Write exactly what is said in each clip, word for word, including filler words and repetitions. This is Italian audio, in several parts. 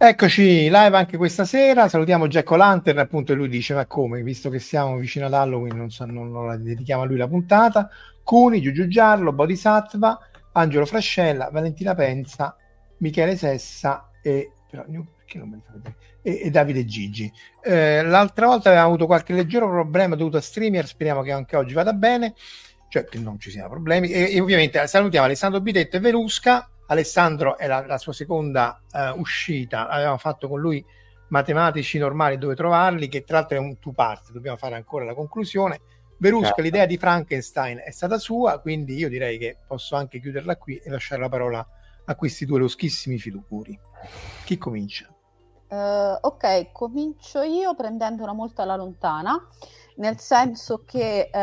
Eccoci, live anche questa sera, salutiamo Jack O'Lantern, appunto, e lui dice, ma come, visto che siamo vicino ad Halloween, non, so, non, non la dedichiamo a lui la puntata, Cuni, Giugiu Giarlo, Bodhisattva, Angelo Frascella, Valentina Penza, Michele Sessa e, però, perché non mi ricordo, e, e Davide Gigi. Eh, l'altra volta avevamo avuto qualche leggero problema dovuto a streamer, speriamo che anche oggi vada bene, cioè che non ci siano problemi, e, e ovviamente salutiamo Alessandro Bidetto e Verusca. Alessandro è la, la sua seconda uh, uscita, avevamo fatto con lui Matematici normali dove trovarli, che tra l'altro è un two part, dobbiamo fare ancora la conclusione. Verusca, certo. L'idea di Frankenstein è stata sua, quindi io direi che posso anche chiuderla qui e lasciare la parola a questi due loschissimi filuguri. Chi comincia? Uh, ok, comincio io prendendola molto alla lontana, nel senso che eh,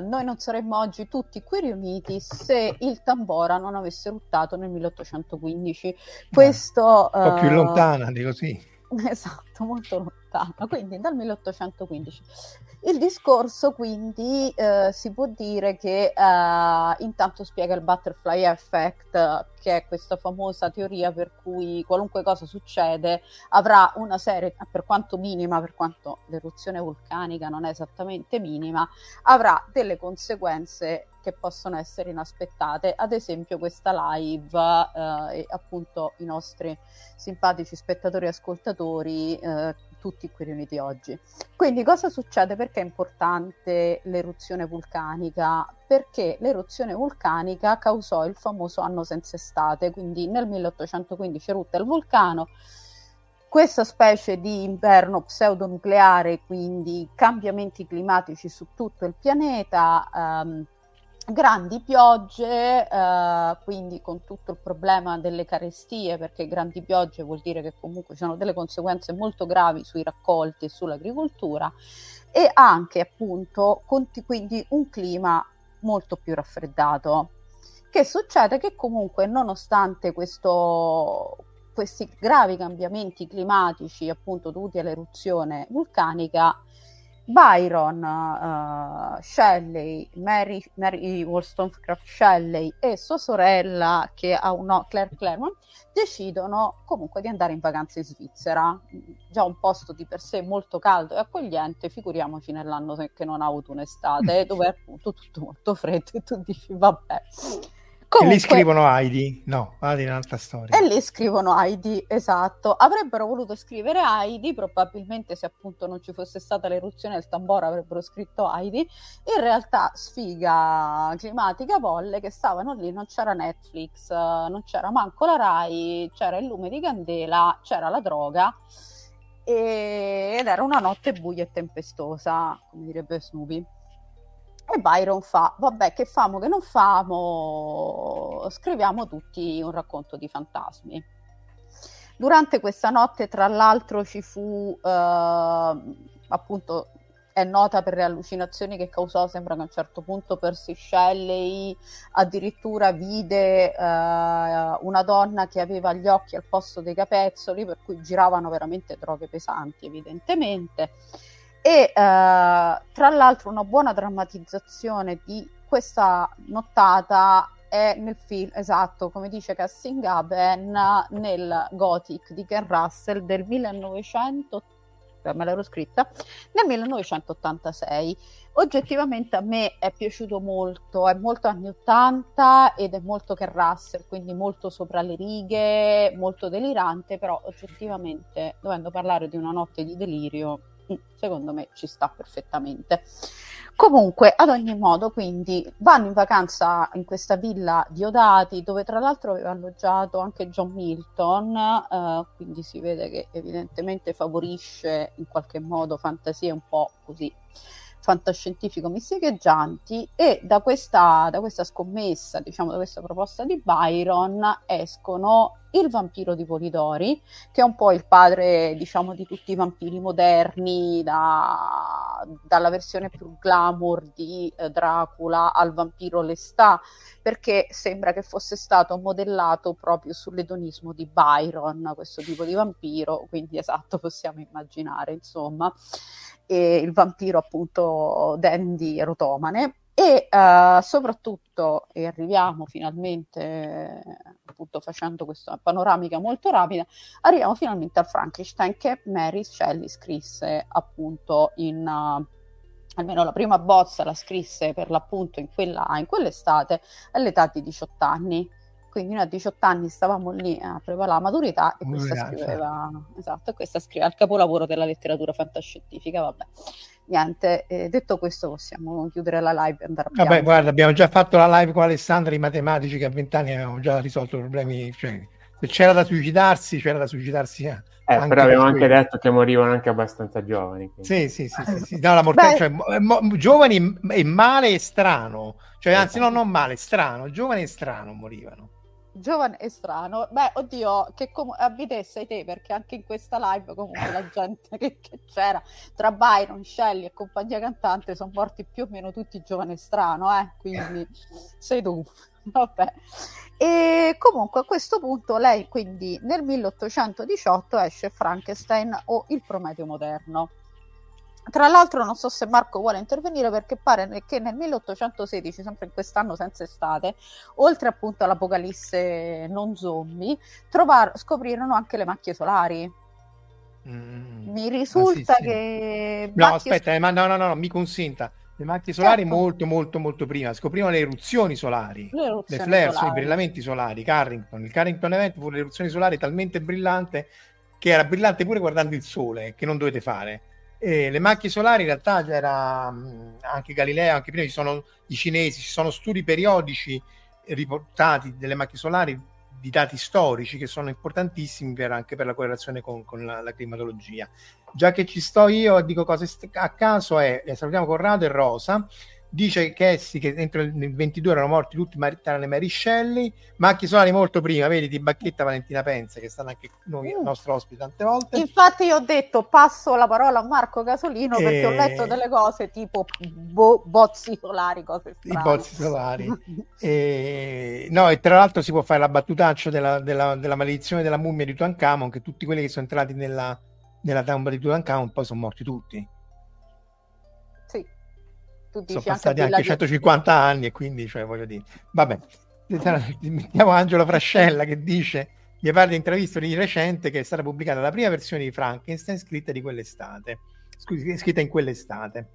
noi non saremmo oggi tutti qui riuniti se il Tambora non avesse ruttato nel milleottocentoquindici. Questo eh, un po' più lontana di così. Esatto, molto lontana, quindi dal milleottocentoquindici. Il discorso quindi eh, si può dire che eh, intanto spiega il butterfly effect, che è questa famosa teoria per cui qualunque cosa succede avrà una serie, per quanto minima, per quanto l'eruzione vulcanica non è esattamente minima, avrà delle conseguenze che possono essere inaspettate, ad esempio questa live, eh, e appunto i nostri simpatici spettatori e ascoltatori, eh, tutti qui riuniti oggi. Quindi cosa succede? Perché è importante l'eruzione vulcanica? Perché l'eruzione vulcanica causò il famoso anno senza estate, quindi nel milleottocentoquindici erutta il vulcano, questa specie di inverno pseudonucleare, quindi cambiamenti climatici su tutto il pianeta, ehm, grandi piogge, eh, quindi con tutto il problema delle carestie, perché grandi piogge vuol dire che comunque ci sono delle conseguenze molto gravi sui raccolti e sull'agricoltura, e anche appunto conti, quindi un clima molto più raffreddato. Che succede? Che comunque nonostante questo, questi gravi cambiamenti climatici appunto dovuti all'eruzione vulcanica, Byron, uh, Shelley, Mary, Mary Wollstonecraft Shelley e sua sorella, che ha un no, Claire Claremont, decidono comunque di andare in vacanza in Svizzera, già un posto di per sé molto caldo e accogliente, figuriamoci nell'anno che non ha avuto un'estate, dove è appunto tutto molto freddo e tu dici vabbè. Comunque, e lì scrivono Heidi, no, vado in un'altra storia. E lì scrivono Heidi, esatto. Avrebbero voluto scrivere Heidi, probabilmente se appunto non ci fosse stata l'eruzione del Tambora avrebbero scritto Heidi. In realtà sfiga climatica volle che stavano lì, non c'era Netflix, non c'era manco la Rai, c'era il lume di candela, c'era la droga, e... ed era una notte buia e tempestosa, come direbbe Snoopy. E Byron fa, vabbè, che famo che non famo, scriviamo tutti un racconto di fantasmi. Durante questa notte, tra l'altro, ci fu, eh, appunto, è nota per le allucinazioni che causò, sembra che a un certo punto Percy Shelley addirittura vide eh, una donna che aveva gli occhi al posto dei capezzoli, per cui giravano veramente droghe pesanti, evidentemente. E eh, tra l'altro una buona drammatizzazione di questa nottata è nel film, esatto, come dice Kassingaben, nel Gothic di Ken Russell del millenovecento, scritta, me l'ero scritta nel millenovecentottantasei. Oggettivamente a me è piaciuto molto, è molto anni ottanta ed è molto Ken Russell, quindi molto sopra le righe, molto delirante, però oggettivamente, dovendo parlare di una notte di delirio, secondo me ci sta perfettamente. Comunque, ad ogni modo, quindi vanno in vacanza in questa villa di Diodati, dove tra l'altro aveva alloggiato anche John Milton, eh, quindi si vede che evidentemente favorisce in qualche modo fantasie un po' così fantascientifico misticheggianti, e da questa, da questa scommessa, diciamo da questa proposta di Byron, escono Il vampiro di Polidori, che è un po' il padre, diciamo, di tutti i vampiri moderni, da, dalla versione più glamour di eh, Dracula al vampiro Lestat, perché sembra che fosse stato modellato proprio sull'edonismo di Byron, questo tipo di vampiro, quindi esatto, possiamo immaginare, insomma, e il vampiro appunto dandy erotomane. E uh, soprattutto, e arriviamo finalmente, appunto facendo questa panoramica molto rapida, arriviamo finalmente al Frankenstein che Mary Shelley scrisse appunto in, uh, almeno la prima bozza la scrisse per l'appunto in, quella, in quell'estate all'età di diciotto anni. Quindi noi a diciotto anni stavamo lì a preparare la maturità e questa scriveva, esatto, questa scriveva il capolavoro della letteratura fantascientifica. Vabbè, niente, eh, detto questo possiamo chiudere la live e andare a piangere. Vabbè, guarda, abbiamo già fatto la live con Alessandra, i matematici che a vent'anni avevamo già risolto problemi, cioè se c'era da suicidarsi, c'era da suicidarsi eh, anche però abbiamo anche detto che morivano anche abbastanza giovani. Quindi. Sì, sì, sì, sì, sì. No, la mortale, cioè, mo, giovani e male e strano, cioè anzi no, non male, strano, giovani e strano morivano. Giovane e strano, beh, oddio, che com- abitesse te, perché anche in questa live comunque la gente che, che c'era tra Byron, Shelley e compagnia cantante sono morti più o meno tutti giovane e strano, eh? Quindi sei tu, vabbè. E comunque a questo punto lei, quindi nel milleottocentodiciotto esce Frankenstein o il Prometeo moderno. Tra l'altro non so se Marco vuole intervenire, perché pare che nel milleottocentosedici, sempre in quest'anno senza estate, oltre appunto all'apocalisse non zombie, trovar- scoprirono anche le macchie solari. Mm. Mi risulta ah, sì, che... Sì. No, aspetta, solari... eh, ma no, no, no, mi consinta. Le macchie solari certo. molto, molto, molto prima. Scoprirono le eruzioni solari, le, eruzioni le flare, solari. I brillamenti solari, Carrington. Il Carrington Event fu l'eruzione solare talmente brillante che era brillante pure guardando il sole, che non dovete fare. E le macchie solari in realtà c'era anche Galileo, anche prima ci sono i cinesi, ci sono studi periodici riportati delle macchie solari di dati storici che sono importantissimi per, anche per la correlazione con, con la, la climatologia. Già che ci sto io dico cose st- a caso è, salutiamo Corrado e Rosa, dice che essi che entro il ventidue erano morti tutti mar- tra le Mary Shelley, macchie solari molto prima, vedi di Bacchetta Valentina Penza, che è stata anche noi, mm. nostro ospite tante volte. Infatti io ho detto, passo la parola a Marco Casolino, e... perché ho letto delle cose tipo bo- bozzi solari, cose strane. I bozzi solari. e... No, e tra l'altro si può fare la battutaccia della, della, della maledizione della mummia di Tutankhamon, che tutti quelli che sono entrati nella, nella tomba di Tutankhamon poi sono morti tutti. Sono passati anche, anche centocinquanta anni e quindi, cioè, voglio dire, vabbè, mettiamo Angelo Frascella che dice mi pare di intravisto di recente che è stata pubblicata la prima versione di Frankenstein scritta di quell'estate, scusi, scritta in quell'estate,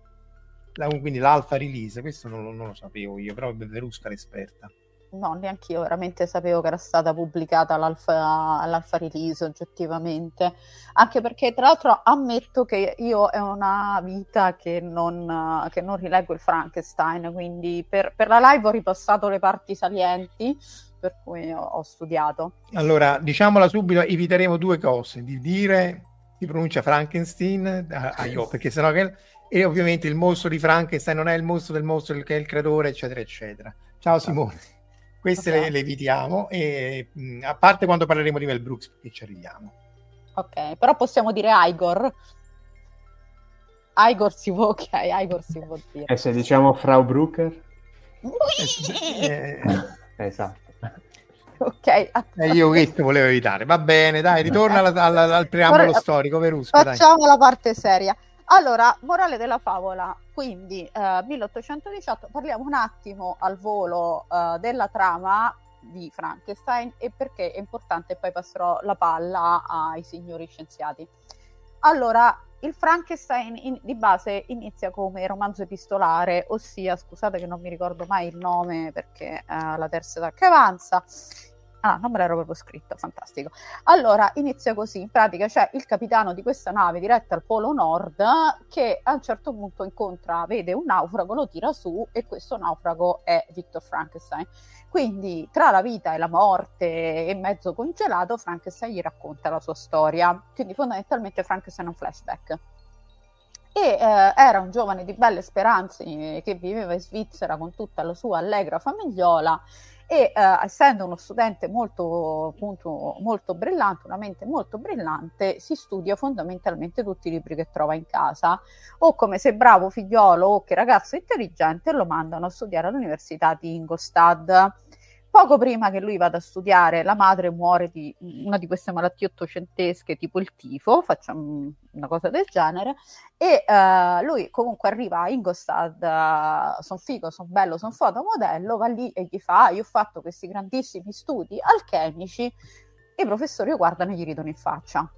la, quindi l'alfa release, questo non, non lo sapevo io, però Berlusca l'esperta. No, neanche io veramente sapevo che era stata pubblicata l'alfa, l'alfa release oggettivamente, anche perché tra l'altro ammetto che io è una vita che non, che non rileggo il Frankenstein, quindi per, per la live ho ripassato le parti salienti per cui ho, ho studiato. Allora, diciamola subito, eviteremo due cose, di dire si pronuncia Frankenstein, ah, ah, io, perché sennò che... E ovviamente il mostro di Frankenstein non è il mostro del mostro che è il creatore, eccetera, eccetera. Ciao Simone. Sì. Queste okay. le, le evitiamo, e, mh, a parte quando parleremo di Mel Brooks, perché ci arriviamo. Ok, però possiamo dire Igor. Igor si può, ok, Igor si può dire. E se diciamo Frau Brooker? Eh, esatto. Ok. Eh, io questo volevo evitare, va bene, dai, ritorna alla, alla, al preambolo Vorrei... storico, Verusca. Facciamo dai. La parte seria. Allora, morale della favola, quindi eh, milleottocentodiciotto, parliamo un attimo al volo eh, della trama di Frankenstein e perché è importante, poi passerò la palla ai signori scienziati. Allora, il Frankenstein in, di base inizia come romanzo epistolare, ossia, scusate che non mi ricordo mai il nome perché uh, la terza età che avanza, ah, non me l'ero proprio scritto, fantastico. Allora, inizia così, in pratica c'è il capitano di questa nave diretta al Polo Nord che a un certo punto incontra, vede un naufrago, lo tira su e questo naufrago è Victor Frankenstein. Quindi tra la vita e la morte e mezzo congelato, Frankenstein gli racconta la sua storia. Quindi fondamentalmente Frankenstein è un flashback. E eh, era un giovane di belle speranze che viveva in Svizzera con tutta la sua allegra famigliola e eh, essendo uno studente molto, appunto, molto brillante, una mente molto brillante, si studia fondamentalmente tutti i libri che trova in casa, o come se bravo figliolo o che ragazzo intelligente lo mandano a studiare all'università di Ingolstadt. Poco prima che lui vada a studiare, la madre muore di una di queste malattie ottocentesche, tipo il tifo, facciamo una cosa del genere, e uh, lui comunque arriva a Ingolstadt, uh, son figo, son bello, son fotomodello, va lì e gli fa, ah, io ho fatto questi grandissimi studi alchemici, e i professori lo guardano e gli ridono in faccia.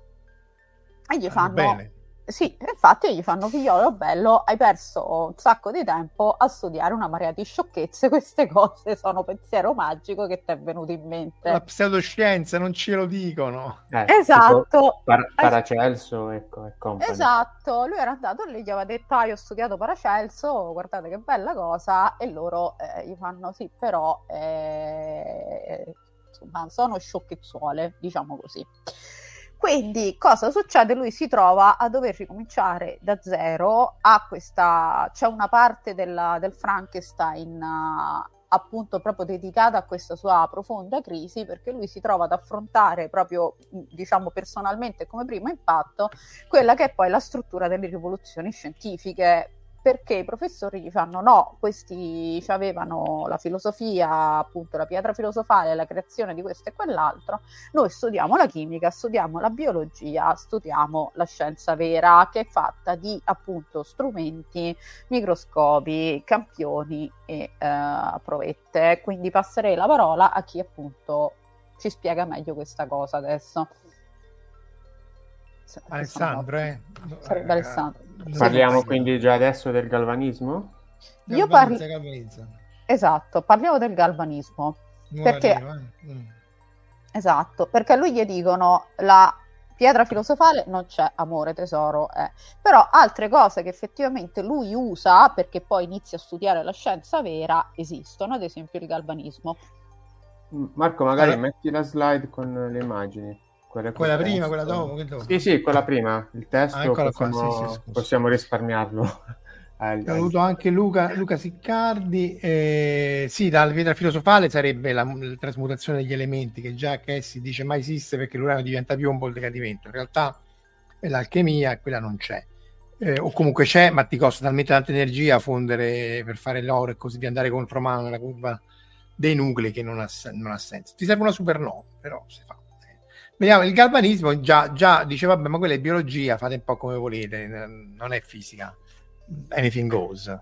E gli fanno... Bene. Sì, infatti gli fanno, figliolo bello, hai perso un sacco di tempo a studiare una marea di sciocchezze, queste cose sono pensiero magico che ti è venuto in mente. La pseudoscienza, non ce lo dicono. Eh, esatto. Par- Paracelso es- ecco, e compagnia. Esatto, lui era andato lì, gli aveva detto, ah, io ho studiato Paracelso, guardate che bella cosa, e loro eh, gli fanno, sì, però eh, insomma, sono sciocchezzuole, diciamo così. Quindi cosa succede? Lui si trova a dover ricominciare da zero a questa... C'è una parte della, del Frankenstein uh, appunto proprio dedicata a questa sua profonda crisi, perché lui si trova ad affrontare proprio, diciamo, personalmente come primo impatto quella che è poi la struttura delle rivoluzioni scientifiche, perché i professori gli fanno no, questi avevano la filosofia, appunto la pietra filosofale, la creazione di questo e quell'altro, noi studiamo la chimica, studiamo la biologia, studiamo la scienza vera che è fatta di appunto strumenti, microscopi, campioni e eh, provette, quindi passerei la parola a chi appunto ci spiega meglio questa cosa adesso. Alessandro, eh. Alessandro. Parliamo quindi già adesso del galvanismo? Galvanizza, Io parli... galvanizza. Esatto, parliamo del galvanismo. Nuova perché... Arriva, eh. mm. Esatto, perché a lui gli dicono la pietra filosofale non c'è, amore tesoro, eh. Però altre cose che effettivamente lui usa, perché poi inizia a studiare la scienza vera, esistono, ad esempio il galvanismo. Marco, magari eh. metti la slide con le immagini. Quella, quella prima, quella dopo, quella dopo? Sì, sì, quella prima, il testo ah, possiamo, qua, sì, sì, possiamo risparmiarlo. Saluto anche Luca, Luca Siccardi, eh, sì, dalla pietra filosofale sarebbe la, la trasmutazione degli elementi, che già che si dice mai esiste perché l'uranio diventa piombo, il decadimento, in realtà è l'alchimia, quella non c'è, eh, o comunque c'è, ma ti costa talmente tanta energia fondere per fare l'oro e così di andare contro mano nella curva dei nuclei che non ha, non ha senso, ti serve una supernova, però si fa. Vediamo, il galvanismo già, già diceva, vabbè, ma quella è biologia, fate un po' come volete, non è fisica, anything goes.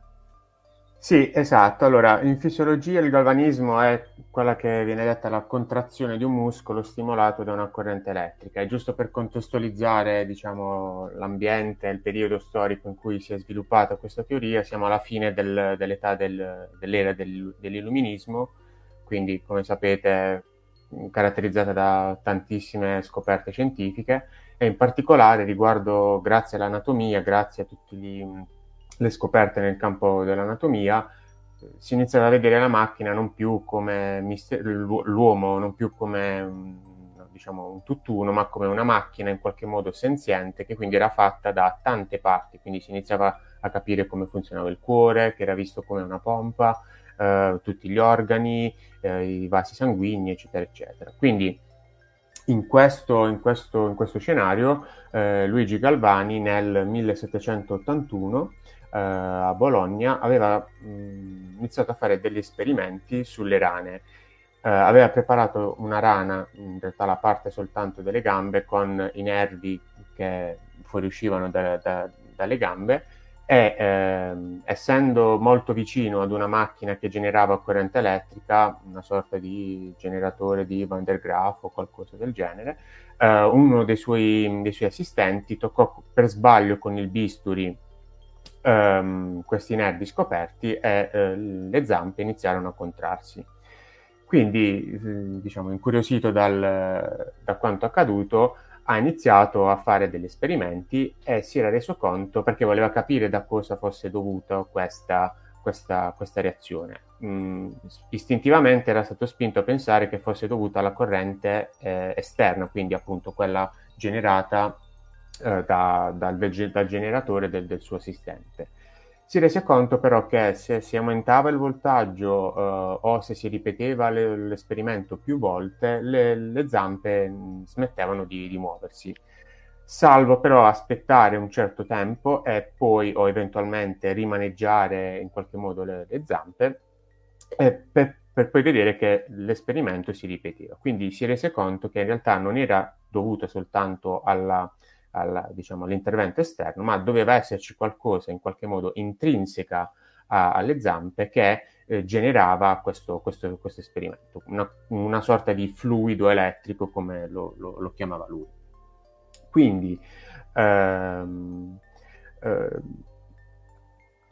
Sì, esatto. Allora, in fisiologia il galvanismo è quella che viene detta la contrazione di un muscolo stimolato da una corrente elettrica. È giusto per contestualizzare, diciamo, l'ambiente, il periodo storico in cui si è sviluppata questa teoria, siamo alla fine del, dell'età del, dell'era del, dell'illuminismo, quindi come sapete... caratterizzata da tantissime scoperte scientifiche e in particolare riguardo, grazie all'anatomia, grazie a tutte le scoperte nel campo dell'anatomia, si inizia a vedere la macchina non più come mister- l'uomo, non più come, diciamo, un tutt'uno, ma come una macchina in qualche modo senziente, che quindi era fatta da tante parti, quindi si iniziava a capire come funzionava il cuore, che era visto come una pompa, Uh, tutti gli organi, uh, i vasi sanguigni, eccetera, eccetera. Quindi in questo, in questo, in questo scenario uh, Luigi Galvani nel millesettecentottantuno uh, a Bologna aveva mh, iniziato a fare degli esperimenti sulle rane. Uh, aveva preparato una rana, in realtà la parte soltanto delle gambe, con i nervi che fuoriuscivano da, da, dalle gambe, e ehm, essendo molto vicino ad una macchina che generava corrente elettrica, una sorta di generatore di Van der Graaf o qualcosa del genere, eh, uno dei suoi, dei suoi assistenti toccò per sbaglio con il bisturi ehm, questi nervi scoperti e eh, le zampe iniziarono a contrarsi. Quindi, eh, diciamo, incuriosito dal, da quanto accaduto, ha iniziato a fare degli esperimenti e si era reso conto, perché voleva capire da cosa fosse dovuta questa, questa, questa reazione. Mm, istintivamente era stato spinto a pensare che fosse dovuta alla corrente eh, esterna, quindi appunto quella generata eh, da, dal, dal generatore del, del suo assistente. Si rese conto però che se si aumentava il voltaggio eh, o se si ripeteva le, l'esperimento più volte, le, le zampe smettevano di, di muoversi, salvo però aspettare un certo tempo e poi o eventualmente rimaneggiare in qualche modo le, le zampe eh, per, per poi vedere che l'esperimento si ripeteva. Quindi si rese conto che in realtà non era dovuto soltanto alla... Al, diciamo, all'intervento esterno, ma doveva esserci qualcosa in qualche modo intrinseca a, alle zampe che eh, generava questo, questo, questo esperimento, una, una sorta di fluido elettrico, come lo, lo, lo chiamava lui. Quindi ehm, eh,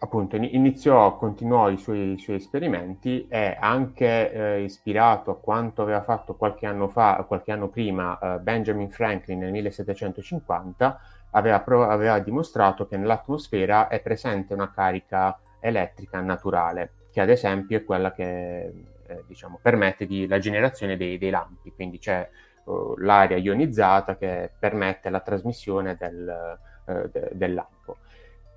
appunto iniziò, continuò i suoi, i suoi esperimenti e anche eh, ispirato a quanto aveva fatto qualche anno fa, qualche anno prima eh, Benjamin Franklin nel millesettecentocinquanta, aveva, prov- aveva dimostrato che nell'atmosfera è presente una carica elettrica naturale, che ad esempio è quella che eh, diciamo, permette di, la generazione dei, dei lampi, quindi c'è eh, l'aria ionizzata che permette la trasmissione del, eh, de- del lampo.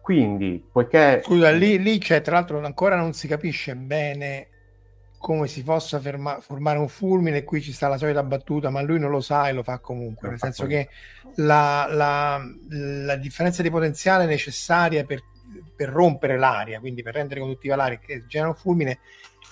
Quindi, poiché... Scusa, lì, lì c'è, tra l'altro ancora non si capisce bene come si possa ferma, formare un fulmine, qui ci sta la solita battuta, ma lui non lo sa e lo fa comunque, nel senso che la, la, la differenza di potenziale necessaria per, per rompere l'aria, quindi per rendere conduttiva l'aria che genera un fulmine,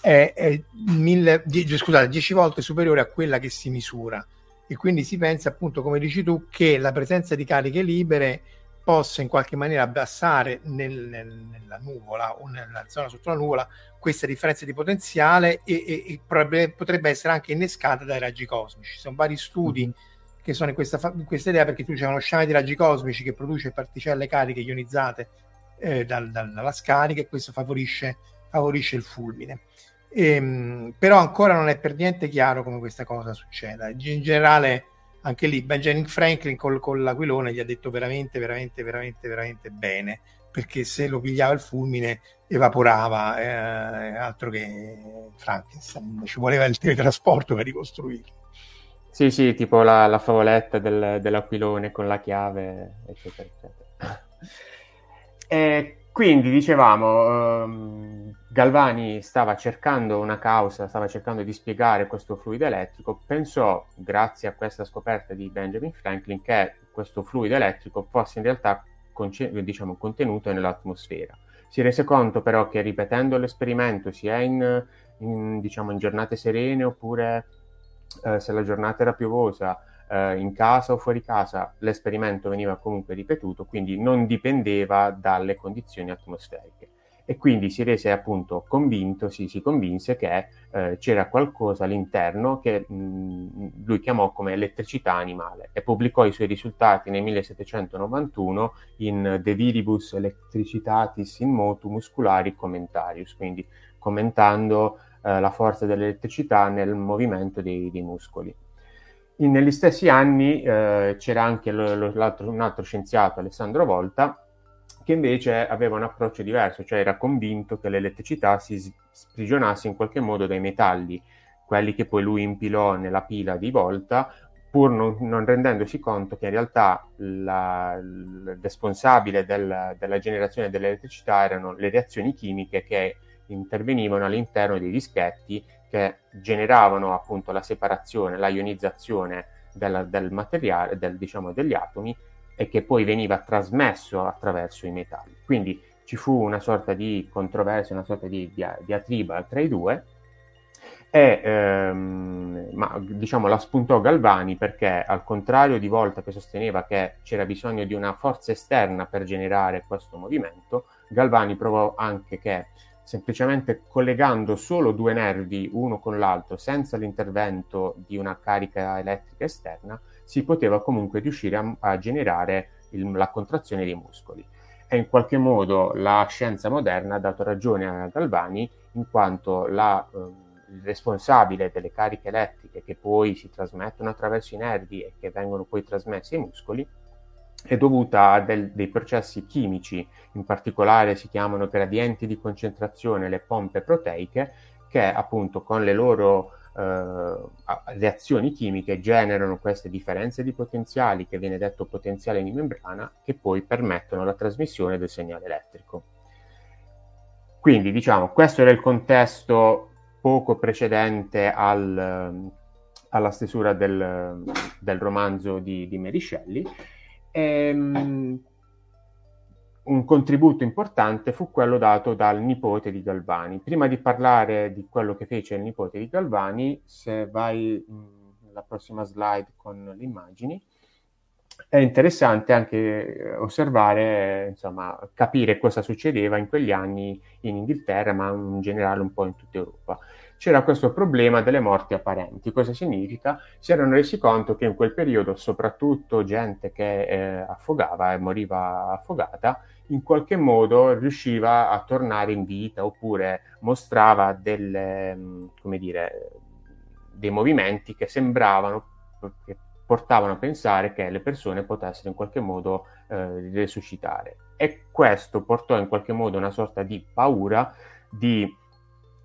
è, è mille, die, scusate, dieci volte superiore a quella che si misura. E quindi si pensa, appunto, come dici tu, che la presenza di cariche libere possa in qualche maniera abbassare nel, nel, nella nuvola o nella zona sotto la nuvola questa differenza di potenziale e, e, e prob- potrebbe essere anche innescata dai raggi cosmici. Ci sono vari studi mm. che sono in questa, fa- in questa idea, perché tu c'è uno sciame di raggi cosmici che produce particelle cariche ionizzate eh, dal, dal, dalla scarica, e questo favorisce, favorisce il fulmine. Ehm, però ancora non è per niente chiaro come questa cosa succeda. In generale, anche lì Benjamin Franklin col, con l'aquilone gli ha detto veramente, veramente, veramente, veramente bene, perché se lo pigliava il fulmine evaporava, eh, altro che Frankenstein, ci voleva il teletrasporto per ricostruirlo. Sì, sì, tipo la, la favoletta del, dell'aquilone con la chiave, eccetera, eccetera. E quindi, dicevamo, um, Galvani stava cercando una causa, stava cercando di spiegare questo fluido elettrico, pensò, grazie a questa scoperta di Benjamin Franklin, che questo fluido elettrico fosse in realtà conce- diciamo, contenuto nell'atmosfera. Si rese conto però che ripetendo l'esperimento, sia in, in, diciamo, in giornate serene oppure eh, se la giornata era piovosa, in casa o fuori casa, l'esperimento veniva comunque ripetuto, quindi non dipendeva dalle condizioni atmosferiche, e quindi si rese appunto convinto, si, si convinse che eh, c'era qualcosa all'interno che mh, lui chiamò come elettricità animale, e pubblicò i suoi risultati nel millesettecentonovantuno in De Viribus Electricitatis in Motu Musculari Commentarius, quindi commentando eh, la forza dell'elettricità nel movimento dei, dei muscoli. In, negli stessi anni eh, c'era anche lo, lo, l'altro, un altro scienziato, Alessandro Volta, che invece aveva un approccio diverso, cioè era convinto che l'elettricità si sprigionasse in qualche modo dai metalli, quelli che poi lui impilò nella pila di Volta, pur non, non rendendosi conto che in realtà la, il responsabile del, della generazione dell'elettricità erano le reazioni chimiche che intervenivano all'interno dei dischetti, che generavano appunto la separazione, la ionizzazione della, del materiale, del, diciamo, degli atomi, e che poi veniva trasmesso attraverso i metalli. Quindi ci fu una sorta di controversia, una sorta di diatriba tra i due, e, ehm, ma diciamo la spuntò Galvani, perché al contrario di Volta, che sosteneva che c'era bisogno di una forza esterna per generare questo movimento, Galvani provò anche che semplicemente collegando solo due nervi uno con l'altro senza l'intervento di una carica elettrica esterna si poteva comunque riuscire a, a generare il, la contrazione dei muscoli. E in qualche modo la scienza moderna ha dato ragione a Galvani, in quanto la, eh, il responsabile delle cariche elettriche che poi si trasmettono attraverso i nervi e che vengono poi trasmessi ai muscoli è dovuta a del, dei processi chimici, in particolare si chiamano gradienti di concentrazione, le pompe proteiche, che appunto con le loro eh, reazioni chimiche generano queste differenze di potenziali, che viene detto potenziale di membrana, che poi permettono la trasmissione del segnale elettrico. Quindi diciamo, questo era il contesto poco precedente al, alla stesura del, del romanzo di, di Mary Shelley. Ehm, un contributo importante fu quello dato dal nipote di Galvani. Prima di parlare di quello che fece il nipote di Galvani, se vai nella prossima slide con le immagini, è interessante anche osservare, insomma, capire cosa succedeva in quegli anni in Inghilterra, ma in generale un po' in tutta Europa. C'era questo problema delle morti apparenti. Cosa significa? Si erano resi conto che in quel periodo, soprattutto gente che eh, affogava e moriva affogata, in qualche modo riusciva a tornare in vita oppure mostrava delle, come dire, dei movimenti che sembravano, che portavano a pensare che le persone potessero in qualche modo eh, resuscitare. E questo portò in qualche modo una sorta di paura di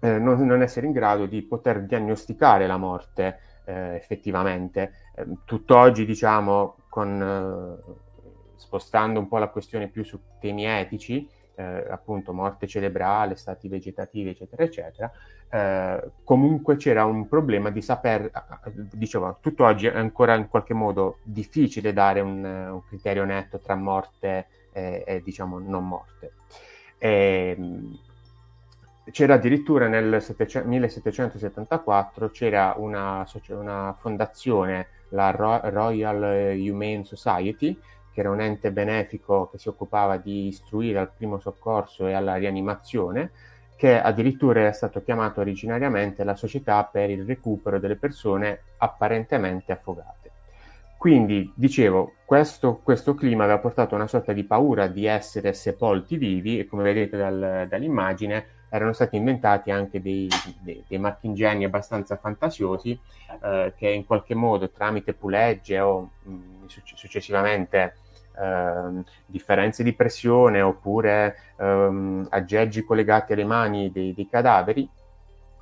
Eh, non, non essere in grado di poter diagnosticare la morte eh, effettivamente. Eh, tutt'oggi, diciamo, con, eh, spostando un po' la questione più su temi etici, eh, appunto morte cerebrale, stati vegetativi, eccetera, eccetera, eh, comunque c'era un problema di saper, dicevo, tutt'oggi è ancora in qualche modo difficile dare un, un criterio netto tra morte e, e diciamo, non morte. E, c'era addirittura nel millesettecentosettantaquattro c'era una, una fondazione, la Royal Humane Society, che era un ente benefico che si occupava di istruire al primo soccorso e alla rianimazione, che addirittura è stato chiamato originariamente la Società per il recupero delle persone apparentemente affogate. Quindi, dicevo, questo, questo clima aveva portato a una sorta di paura di essere sepolti vivi, e come vedete dal, dall'immagine erano stati inventati anche dei, dei, dei marchingegni abbastanza fantasiosi eh, che in qualche modo tramite pulegge o mh, successivamente eh, differenze di pressione oppure ehm, aggeggi collegati alle mani dei, dei cadaveri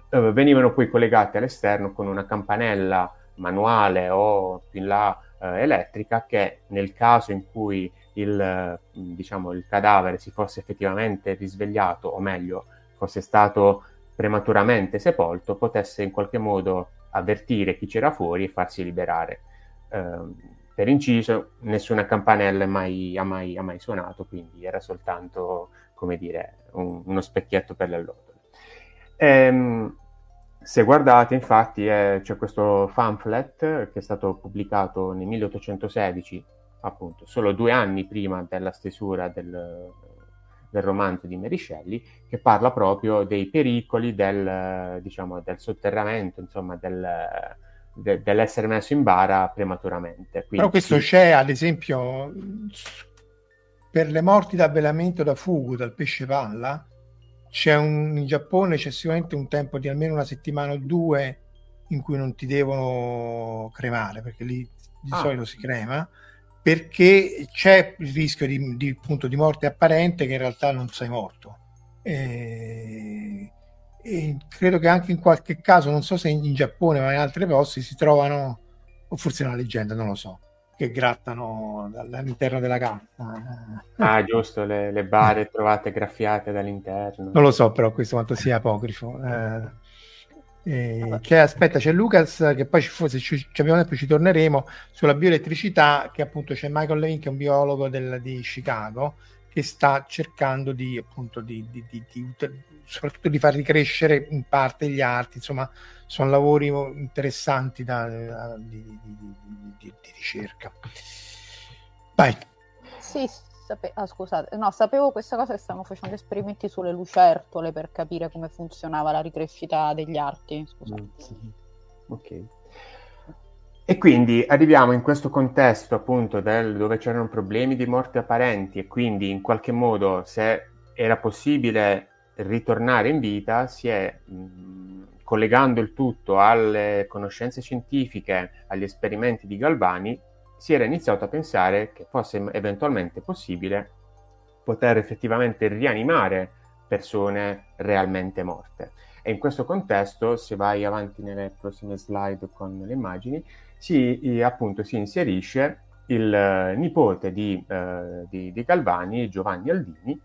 eh, venivano poi collegati all'esterno con una campanella manuale o più in là eh, elettrica, che nel caso in cui il, diciamo, il cadavere si fosse effettivamente risvegliato, o meglio fosse stato prematuramente sepolto, potesse in qualche modo avvertire chi c'era fuori e farsi liberare. Eh, per inciso, nessuna campanella mai, ha, mai, ha mai suonato, quindi era soltanto, come dire, un, uno specchietto per le allodole. Ehm, se guardate, infatti, eh, c'è questo pamphlet che è stato pubblicato nel milleottocentosedici, appunto, solo due anni prima della stesura del... del romanzo di Mary Shelley, che parla proprio dei pericoli del, diciamo, del sotterramento, insomma, del, de, dell'essere messo in bara prematuramente. Quindi, però questo sì. C'è, ad esempio, per le morti da avvelenamento da fugo, dal pesce palla, c'è un, in Giappone c'è sicuramente un tempo di almeno una settimana o due in cui non ti devono cremare, perché lì di ah. solito si crema, perché c'è il rischio di, di, appunto, di morte apparente, che in realtà non sei morto. E, e credo che anche in qualche caso, non so se in, in Giappone ma in altri posti, si trovano, o forse è una leggenda, non lo so, che grattano dall'interno della gatta. Ah, giusto, le, le bare trovate graffiate dall'interno. Non lo so però questo quanto sia apocrifo. Eh, Eh, c'è, aspetta, c'è Lucas, che poi forse ci, ci abbiamo detto, ci torneremo sulla bioelettricità, che appunto c'è Michael Levin, che è un biologo del, di Chicago, che sta cercando di, appunto, di, di, di, di, soprattutto di far ricrescere in parte gli arti, insomma sono lavori interessanti da, da, di, di, di, di ricerca. Vai. Sì, Sape- ah, scusate, no, sapevo questa cosa che stavamo facendo esperimenti sulle lucertole per capire come funzionava la ricrescita degli arti. Scusate. Ok. E quindi arriviamo in questo contesto appunto del, dove c'erano problemi di morte apparenti e quindi in qualche modo se era possibile ritornare in vita si è, mh, collegando il tutto alle conoscenze scientifiche, agli esperimenti di Galvani, si era iniziato a pensare che fosse eventualmente possibile poter effettivamente rianimare persone realmente morte. E in questo contesto, se vai avanti nelle prossime slide con le immagini, si appunto si inserisce il nipote di, eh, di, di Galvani, Giovanni Aldini,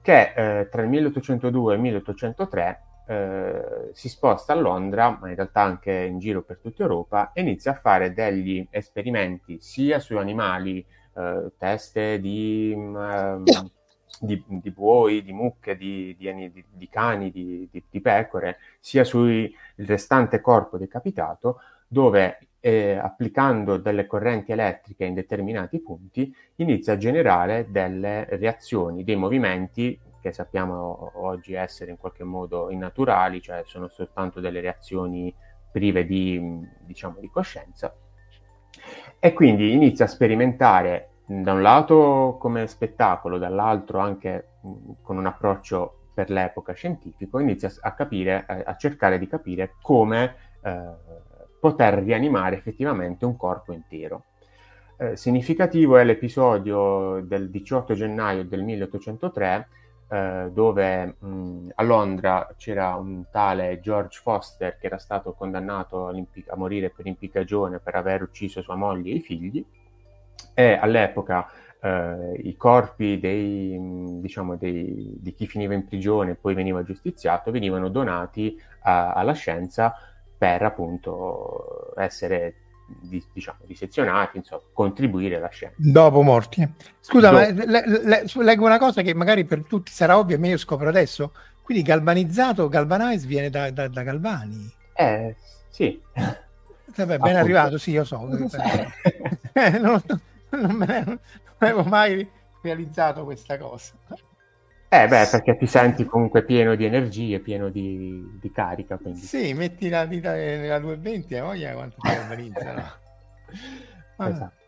che eh, tra il milleottocentodue e il milleottocentotre eh, si sposta a Londra, ma in realtà anche in giro per tutta Europa, e inizia a fare degli esperimenti sia su animali, eh, teste di, eh, di, di buoi, di mucche, di, di, di, di cani, di, di, di pecore, sia sul restante corpo decapitato, dove eh, applicando delle correnti elettriche in determinati punti inizia a generare delle reazioni, dei movimenti che sappiamo oggi essere in qualche modo innaturali, cioè sono soltanto delle reazioni prive di, diciamo, di coscienza. E quindi inizia a sperimentare da un lato come spettacolo, dall'altro anche con un approccio per l'epoca scientifico, inizia a capire, a cercare di capire come eh, poter rianimare effettivamente un corpo intero. Eh, significativo è l'episodio del diciotto gennaio del milleottocentotre, dove mh, a Londra c'era un tale George Foster che era stato condannato a morire per impiccagione per aver ucciso sua moglie e i figli, e all'epoca eh, i corpi dei, diciamo, dei, di chi finiva in prigione e poi veniva giustiziato venivano donati a, alla scienza per appunto essere Di, diciamo disezionati, insomma, contribuire alla scienza. Dopo morti. Scusa, Do- ma le, le, leggo una cosa che magari per tutti sarà ovvia, ma io scopro adesso. Quindi galvanizzato, galvanize viene da, da, da Galvani. Eh, sì. Vabbè, ben arrivato, sì, io so. Non, eh, non, non, me ne, non avevo mai realizzato questa cosa. Eh beh, perché ti senti comunque pieno di energie, pieno di, di carica. Quindi. Sì, metti la dita nella duecentoventi e voglia quanto ti organizzano. Ah. Esatto.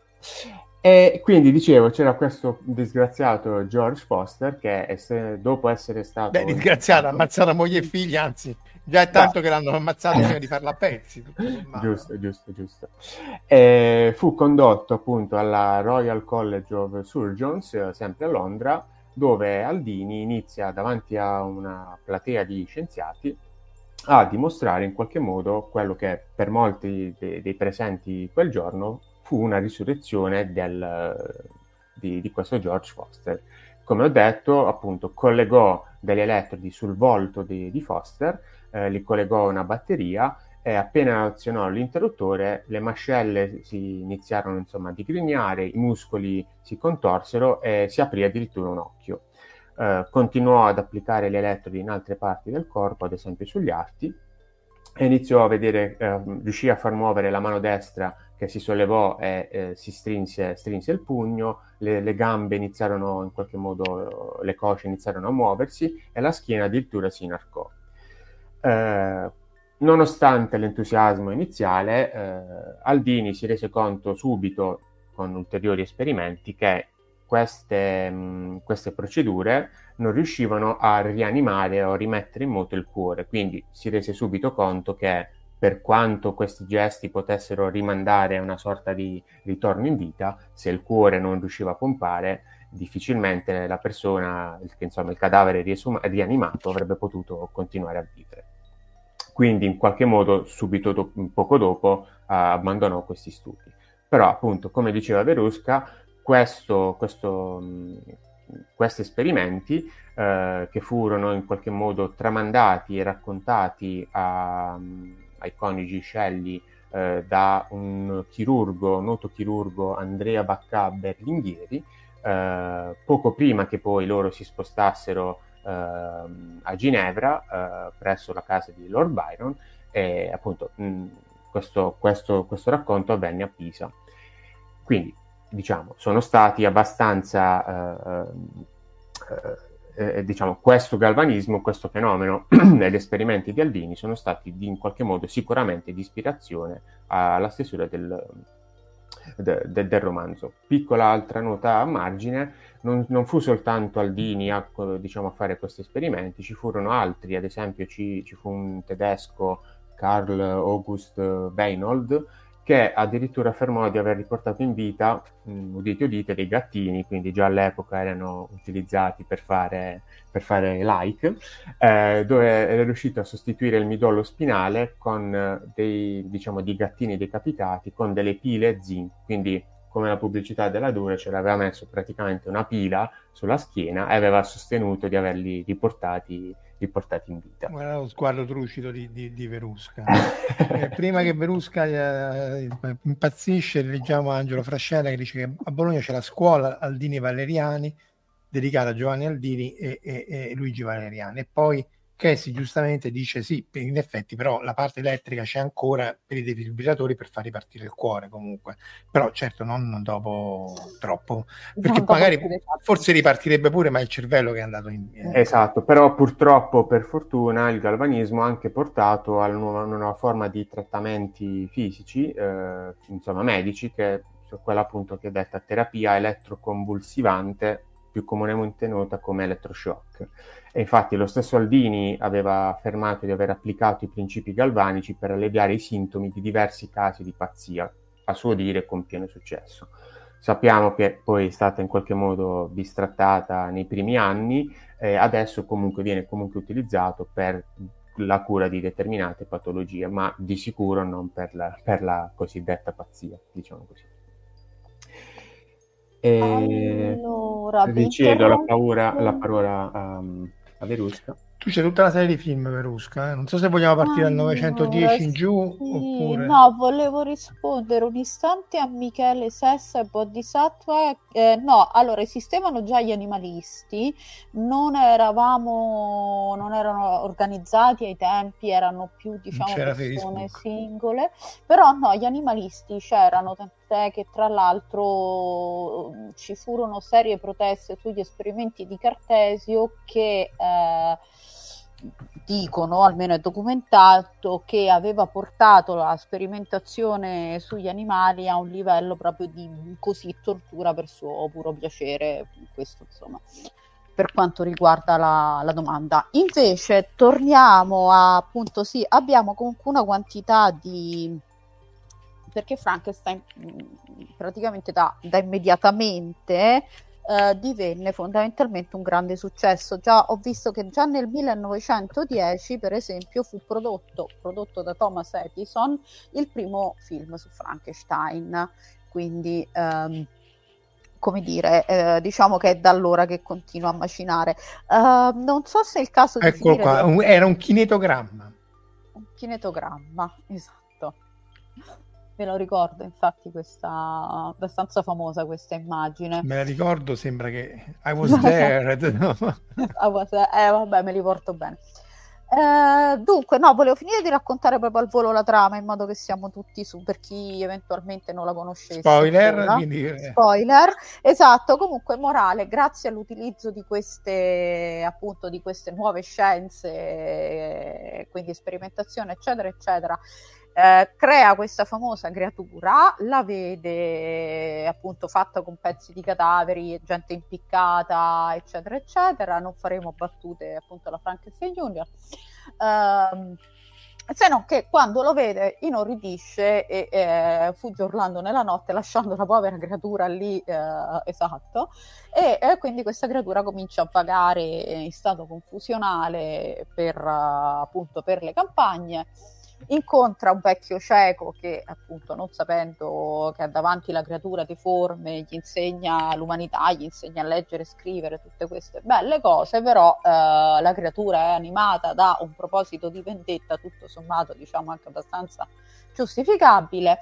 E quindi, dicevo, c'era questo disgraziato George Foster che ess- dopo essere stato... Beh, disgraziato, ha ammazzato moglie e figli, anzi, già è tanto beh. Che l'hanno ammazzato prima di farla a pezzi. Giusto, giusto, giusto. E fu condotto appunto alla Royal College of Surgeons, sempre a Londra, dove Aldini inizia davanti a una platea di scienziati a dimostrare in qualche modo quello che per molti de- dei presenti quel giorno fu una risurrezione del, di, di questo George Foster. Come ho detto, appunto, collegò degli elettrodi sul volto di, di Foster, eh, li collegò a una batteria e appena azionò l'interruttore le mascelle si iniziarono insomma a digrignare, i muscoli si contorsero e si aprì addirittura un occhio. Eh, continuò ad applicare gli elettrodi in altre parti del corpo, ad esempio sugli arti, e iniziò a vedere, eh, riuscì a far muovere la mano destra che si sollevò e eh, si strinse, strinse il pugno, le, le gambe iniziarono in qualche modo, le cosce iniziarono a muoversi e la schiena addirittura si inarcò. Eh, Nonostante l'entusiasmo iniziale, eh, Aldini si rese conto subito, con ulteriori esperimenti, che queste, mh, queste procedure non riuscivano a rianimare o rimettere in moto il cuore, quindi si rese subito conto che per quanto questi gesti potessero rimandare una sorta di ritorno in vita, se il cuore non riusciva a pompare, difficilmente la persona, insomma il cadavere riesuma, rianimato, avrebbe potuto continuare a vivere. Quindi in qualche modo subito do- poco dopo uh, abbandonò questi studi. Però appunto, come diceva Verusca, questo, questo, mh, questi esperimenti uh, che furono in qualche modo tramandati e raccontati a, um, ai coniugi Scelli uh, da un chirurgo, noto chirurgo Andrea Baccà Berlinghieri, uh, poco prima che poi loro si spostassero Uh, a Ginevra uh, presso la casa di Lord Byron e appunto mh, questo, questo, questo racconto avvenne a Pisa. Quindi diciamo, sono stati abbastanza, eh, eh, diciamo, questo galvanismo, questo fenomeno degli esperimenti di Aldini sono stati di, in qualche modo sicuramente di ispirazione alla stesura del, de, de, del romanzo. Piccola altra nota a margine, non, non fu soltanto Aldini a, diciamo, a fare questi esperimenti, ci furono altri, ad esempio ci, ci fu un tedesco, Carl August Beinold, che addirittura affermò di aver riportato in vita, um, udite udite, dei gattini, quindi già all'epoca erano utilizzati per fare, per fare like, eh, dove era riuscito a sostituire il midollo spinale con dei, diciamo, dei gattini decapitati con delle pile zinc, quindi come la pubblicità della Dura ce l'aveva messo praticamente una pila sulla schiena e aveva sostenuto di averli riportati riportati in vita. Guarda lo sguardo trucido di, di, di Verusca. eh, prima che Verusca eh, impazzisce, leggiamo Angelo Frascella che dice che a Bologna c'è la scuola Aldini Valeriani dedicata a Giovanni Aldini e, e, e Luigi Valeriani, e poi Chesi giustamente dice sì, in effetti però la parte elettrica c'è ancora per i defibrillatori per far ripartire il cuore comunque, però certo non, non dopo troppo, perché non magari forse ripartirebbe pure, ma è il cervello che è andato in... Eh. Esatto, però purtroppo per fortuna il galvanismo ha anche portato a una nuova forma di trattamenti fisici, eh, insomma medici, che è quella appunto che è detta terapia elettroconvulsivante, più comunemente nota come elettroshock. E infatti lo stesso Aldini aveva affermato di aver applicato i principi galvanici per alleviare i sintomi di diversi casi di pazzia, a suo dire con pieno successo. Sappiamo che poi è stata in qualche modo bistrattata nei primi anni, eh, adesso comunque viene comunque utilizzato per la cura di determinate patologie, ma di sicuro non per la, per la cosiddetta pazzia, diciamo così. E allora, ricevo la paura, la parola um, a Verusca. Tu c'è tutta la serie di film, Verusca, eh? Non so se vogliamo partire dal allora, novecentodieci in giù, sì, oppure... No, volevo rispondere un istante a Michele Sessa e Bodhisattva. Eh, no, allora, esistevano già gli animalisti, non eravamo, non erano organizzati ai tempi, erano più, diciamo, persone Facebook. singole, però no, gli animalisti c'erano, che tra l'altro ci furono serie proteste sugli esperimenti di Cartesio che eh, dicono, almeno è documentato, che aveva portato la sperimentazione sugli animali a un livello proprio di così tortura per suo puro piacere, questo insomma per quanto riguarda la, la domanda. Invece torniamo a, appunto, sì, abbiamo comunque una quantità di... perché Frankenstein praticamente da, da immediatamente eh, divenne fondamentalmente un grande successo. Già ho visto che già nel millenovecentodieci, per esempio, fu prodotto, prodotto da Thomas Edison il primo film su Frankenstein, quindi ehm, come dire, eh, diciamo che è da allora che continua a macinare. Uh, non so se è il caso di... Ecco qua, che... era un kinetogramma. Un kinetogramma, esatto. Me lo ricordo, infatti, questa abbastanza famosa questa immagine. Me la ricordo, sembra che I was there. No? I was, eh, vabbè, me li porto bene. Eh, dunque, no, volevo finire di raccontare proprio al volo la trama, in modo che siamo tutti su, per chi eventualmente non la conoscesse. Spoiler, quindi... Spoiler, esatto. Comunque, morale, grazie all'utilizzo di queste, appunto, di queste nuove scienze, quindi sperimentazione, eccetera, eccetera, Eh, crea questa famosa creatura, la vede appunto fatta con pezzi di cadaveri, gente impiccata, eccetera eccetera. Non faremo battute appunto alla Frankenstein Junior, eh, se non che quando lo vede inorridisce e eh, fugge urlando nella notte, lasciando la povera creatura lì, eh, esatto, e eh, quindi questa creatura comincia a vagare in stato confusionale per, appunto, per le campagne. Incontra un vecchio cieco che, appunto, non sapendo che ha davanti la creatura deforme, gli insegna l'umanità, gli insegna a leggere e scrivere, tutte queste belle cose, però eh, la creatura è animata da un proposito di vendetta tutto sommato, diciamo, anche abbastanza giustificabile.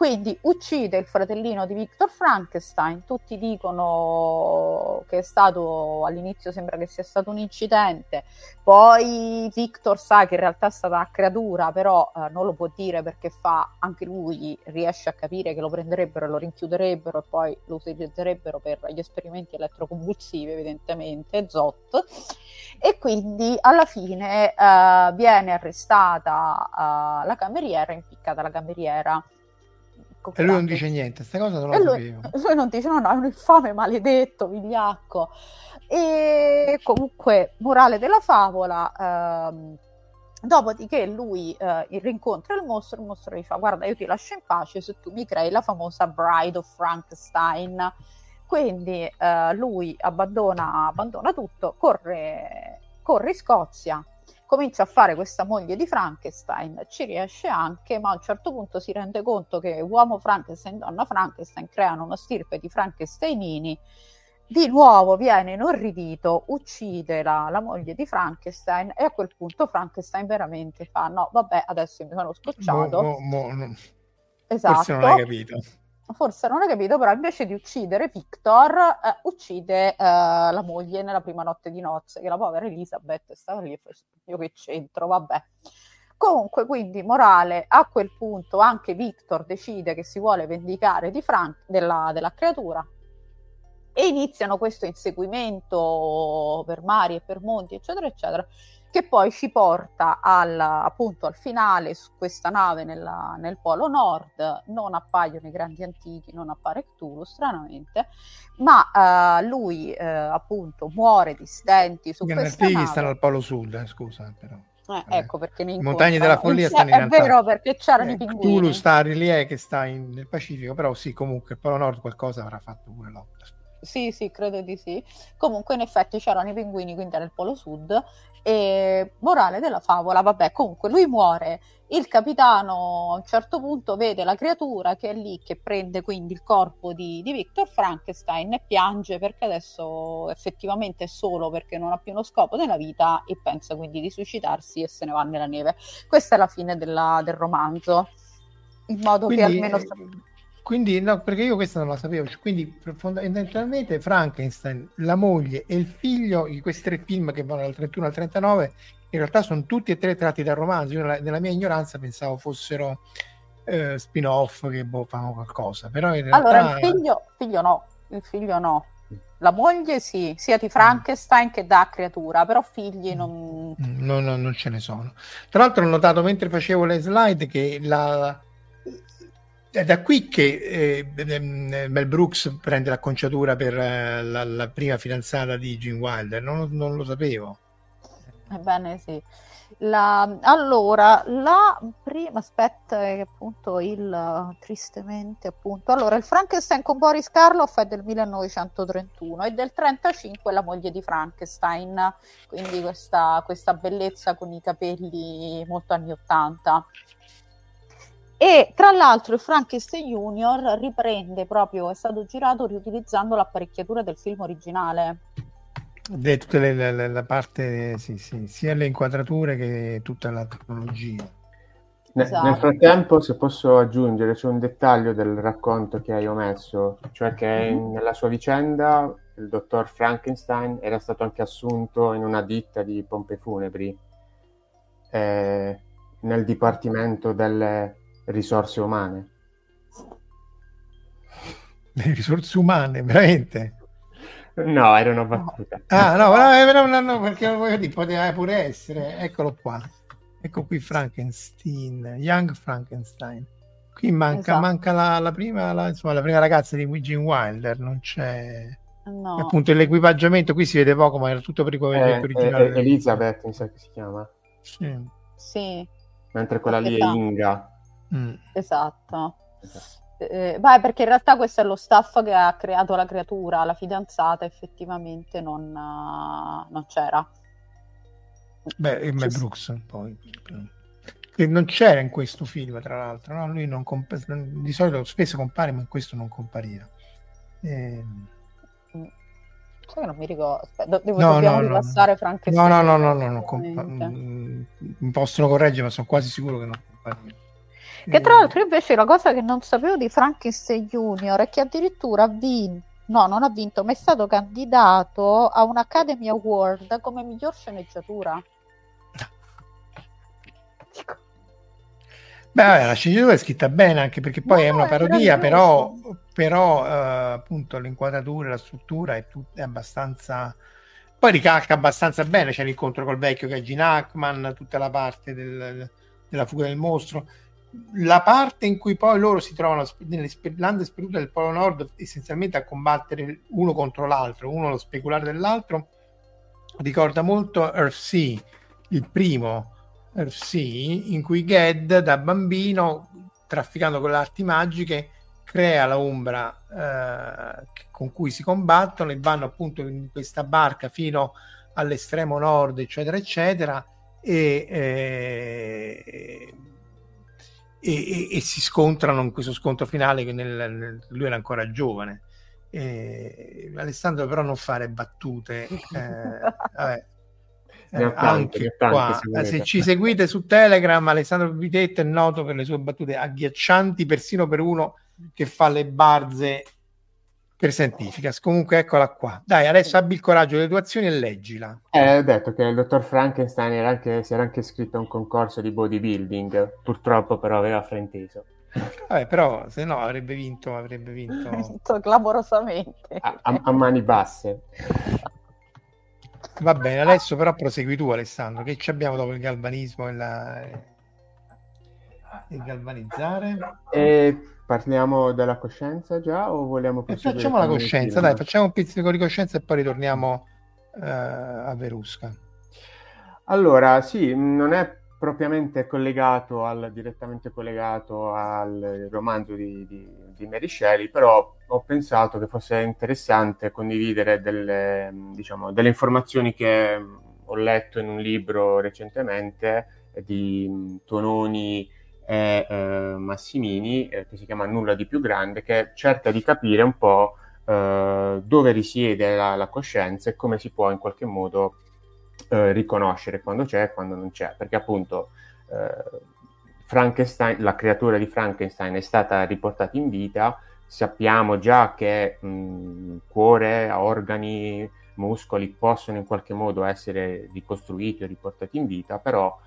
Quindi uccide il fratellino di Victor Frankenstein, tutti dicono che è stato, all'inizio sembra che sia stato un incidente, poi Victor sa che in realtà è stata una creatura, però eh, non lo può dire perché fa, anche lui riesce a capire che lo prenderebbero e lo rinchiuderebbero e poi lo utilizzerebbero per gli esperimenti elettroconvulsivi, evidentemente, Zot. E quindi alla fine eh, viene arrestata eh, la cameriera, impiccata la cameriera. E lui non dice niente, questa cosa non la sapevo. Lui non dice, no, no, è un infame maledetto, vigliacco. E comunque, morale della favola, ehm, dopodiché lui eh, rincontra il mostro, il mostro gli fa, guarda, io ti lascio in pace se tu mi crei la famosa Bride of Frankenstein. Quindi eh, lui abbandona, abbandona tutto, corre, corre in Scozia, comincia a fare questa moglie di Frankenstein, ci riesce anche, ma a un certo punto si rende conto che uomo Frankenstein e donna Frankenstein creano una stirpe di Frankensteinini, di nuovo viene inorridito, uccide la, la moglie di Frankenstein e a quel punto Frankenstein veramente fa, no vabbè adesso mi sono scocciato, mo, mo, mo, no. Esatto. Forse non hai capito. Forse non ho capito, però invece di uccidere Victor, eh, uccide eh, la moglie nella prima notte di nozze, che la povera Elizabeth stava lì e faceva, io che c'entro, vabbè. Comunque, quindi, morale, a quel punto anche Victor decide che si vuole vendicare di Frank, della, della creatura, e iniziano questo inseguimento per mari e per monti, eccetera, eccetera, che poi ci porta al, appunto al finale su questa nave nella, nel Polo Nord. Non appaiono i grandi antichi, non appare Cthulhu stranamente, ma eh, lui eh, appunto muore di stenti su questa nave. I grandi antichi stanno al Polo Sud, eh, scusa però. Eh, ecco perché ne Montagne della Follia stanno in realtà. È vero, perché c'erano eh, i pinguini. Cthulhu sta lì è che sta in, nel Pacifico, però sì, comunque il Polo Nord qualcosa avrà fatto pure l'opera. Sì, sì, credo di sì. Comunque in effetti c'erano i pinguini, quindi era il Polo Sud. E morale della favola, vabbè, comunque lui muore, il capitano a un certo punto vede la creatura che è lì, che prende quindi il corpo di, di Victor Frankenstein e piange perché adesso effettivamente è solo, perché non ha più uno scopo nella vita e pensa quindi di suicidarsi e se ne va nella neve. Questa è la fine della, del romanzo, in modo quindi, che almeno... Quindi, no, perché io questa non la sapevo, quindi fondamentalmente Frankenstein, la moglie e il figlio, in questi tre film che vanno dal trentuno al trentanove, in realtà sono tutti e tre tratti dal romanzo. Io nella mia ignoranza pensavo fossero eh, spin-off che boh, fanno qualcosa, però in realtà... Allora, il figlio, figlio no, il figlio no. La moglie sì, sia di Frankenstein che da creatura, però figli non... No, no, non ce ne sono. Tra l'altro ho notato mentre facevo le slide che la... È da qui che eh, Mel Brooks prende l'acconciatura per eh, la, la prima fidanzata di Gene Wilder, non, non lo sapevo. Ebbene sì. La, allora, la prima, aspetta, che appunto il, tristemente appunto, allora il Frankenstein con Boris Karloff è del millenovecentotrentuno e del trentacinque la moglie di Frankenstein, quindi questa, questa bellezza con i capelli molto anni ottanta. E tra l'altro il Frankenstein Junior riprende proprio, è stato girato riutilizzando l'apparecchiatura del film originale. De, tutte le, le, la parte, sì, sì, sia le inquadrature che tutta la tecnologia. Esatto. Nel frattempo, se posso aggiungere, c'è un dettaglio del racconto che hai omesso, cioè che mm. nella sua vicenda il dottor Frankenstein era stato anche assunto in una ditta di pompe funebri eh, nel dipartimento delle... risorse umane. Le risorse umane, veramente? No, era una battuta. Ah, no, no, no, no, perché poteva pure essere. Eccolo qua. Ecco qui Frankenstein, Young Frankenstein. Qui manca, esatto. manca la, la prima, la, insomma, la prima ragazza di Gene Wilder, non c'è... No. Appunto l'equipaggiamento, qui si vede poco, ma era tutto per eh, originale. Eh, Elizabeth, mi sa che si chiama. Sì. Sì. Mentre quella lì è Inga. Mm. Esatto, eh, beh, perché in realtà questo è lo staff che ha creato la creatura, la fidanzata effettivamente non, uh, non c'era. Beh, e Mel Brooks poi che non c'era in questo film, tra l'altro, no? Lui non comp- di solito spesso compare, ma in questo non compariva. Eh... Sai che non mi ricordo, Do- devo no, dobbiamo no, ripassare no. Frankenstein. No, no, no, no, no, no compa- m- mi possono correggere, ma sono quasi sicuro che non compariva. Che tra l'altro invece la cosa che non sapevo di Frankenstein Junior è che addirittura ha vinto, no, non ha vinto, ma è stato candidato a un Academy Award come miglior sceneggiatura. Beh, la sceneggiatura è scritta bene, anche perché poi no, è una parodia, è però, però eh, appunto l'inquadratura, la struttura è, tut- è abbastanza... Poi ricalca abbastanza bene, c'è l'incontro col vecchio che è Gene Hackman, tutta la parte del, della fuga del mostro. La parte in cui poi loro si trovano nell'landa sperduta del Polo Nord essenzialmente a combattere uno contro l'altro, uno lo speculare dell'altro, ricorda molto Earthsea, il primo Earthsea, in cui Ged da bambino, trafficando con le arti magiche, crea la ombra eh, con cui si combattono e vanno appunto in questa barca fino all'estremo nord, eccetera eccetera, e eh, E, e, e si scontrano in questo scontro finale che nel, nel, lui era ancora giovane e, Alessandro, però non fare battute eh, vabbè, eh, anche qua tanti, se ci seguite su Telegram, Alessandro Bitetto è noto per le sue battute agghiaccianti persino per uno che fa le barze per Scientificas. Comunque eccola qua, dai, adesso abbi il coraggio delle tue azioni e leggila. Eh, ho detto che il dottor Frankenstein era anche, si era anche iscritto a un concorso di bodybuilding, purtroppo però aveva frainteso. Vabbè, però se no avrebbe vinto, avrebbe vinto, vinto clamorosamente a, a, a mani basse. Va bene, adesso però prosegui tu, Alessandro, che ci abbiamo dopo il galvanismo e la... il galvanizzare e... Parliamo della coscienza già o vogliamo... Facciamo la coscienza, dai, facciamo un pizzico di coscienza e poi ritorniamo eh, a Verusca. Allora, sì, non è propriamente collegato, al, direttamente collegato al romanzo di, di, di Mary Shelley, però ho pensato che fosse interessante condividere delle, diciamo, delle informazioni che ho letto in un libro recentemente di Tononi e eh, Massimini, eh, che si chiama Nulla di più grande, che cerca di capire un po' eh, dove risiede la, la coscienza e come si può in qualche modo eh, riconoscere quando c'è e quando non c'è, perché appunto eh, Frankenstein, la creatura di Frankenstein è stata riportata in vita, sappiamo già che mh, cuore, organi, muscoli possono in qualche modo essere ricostruiti o riportati in vita, però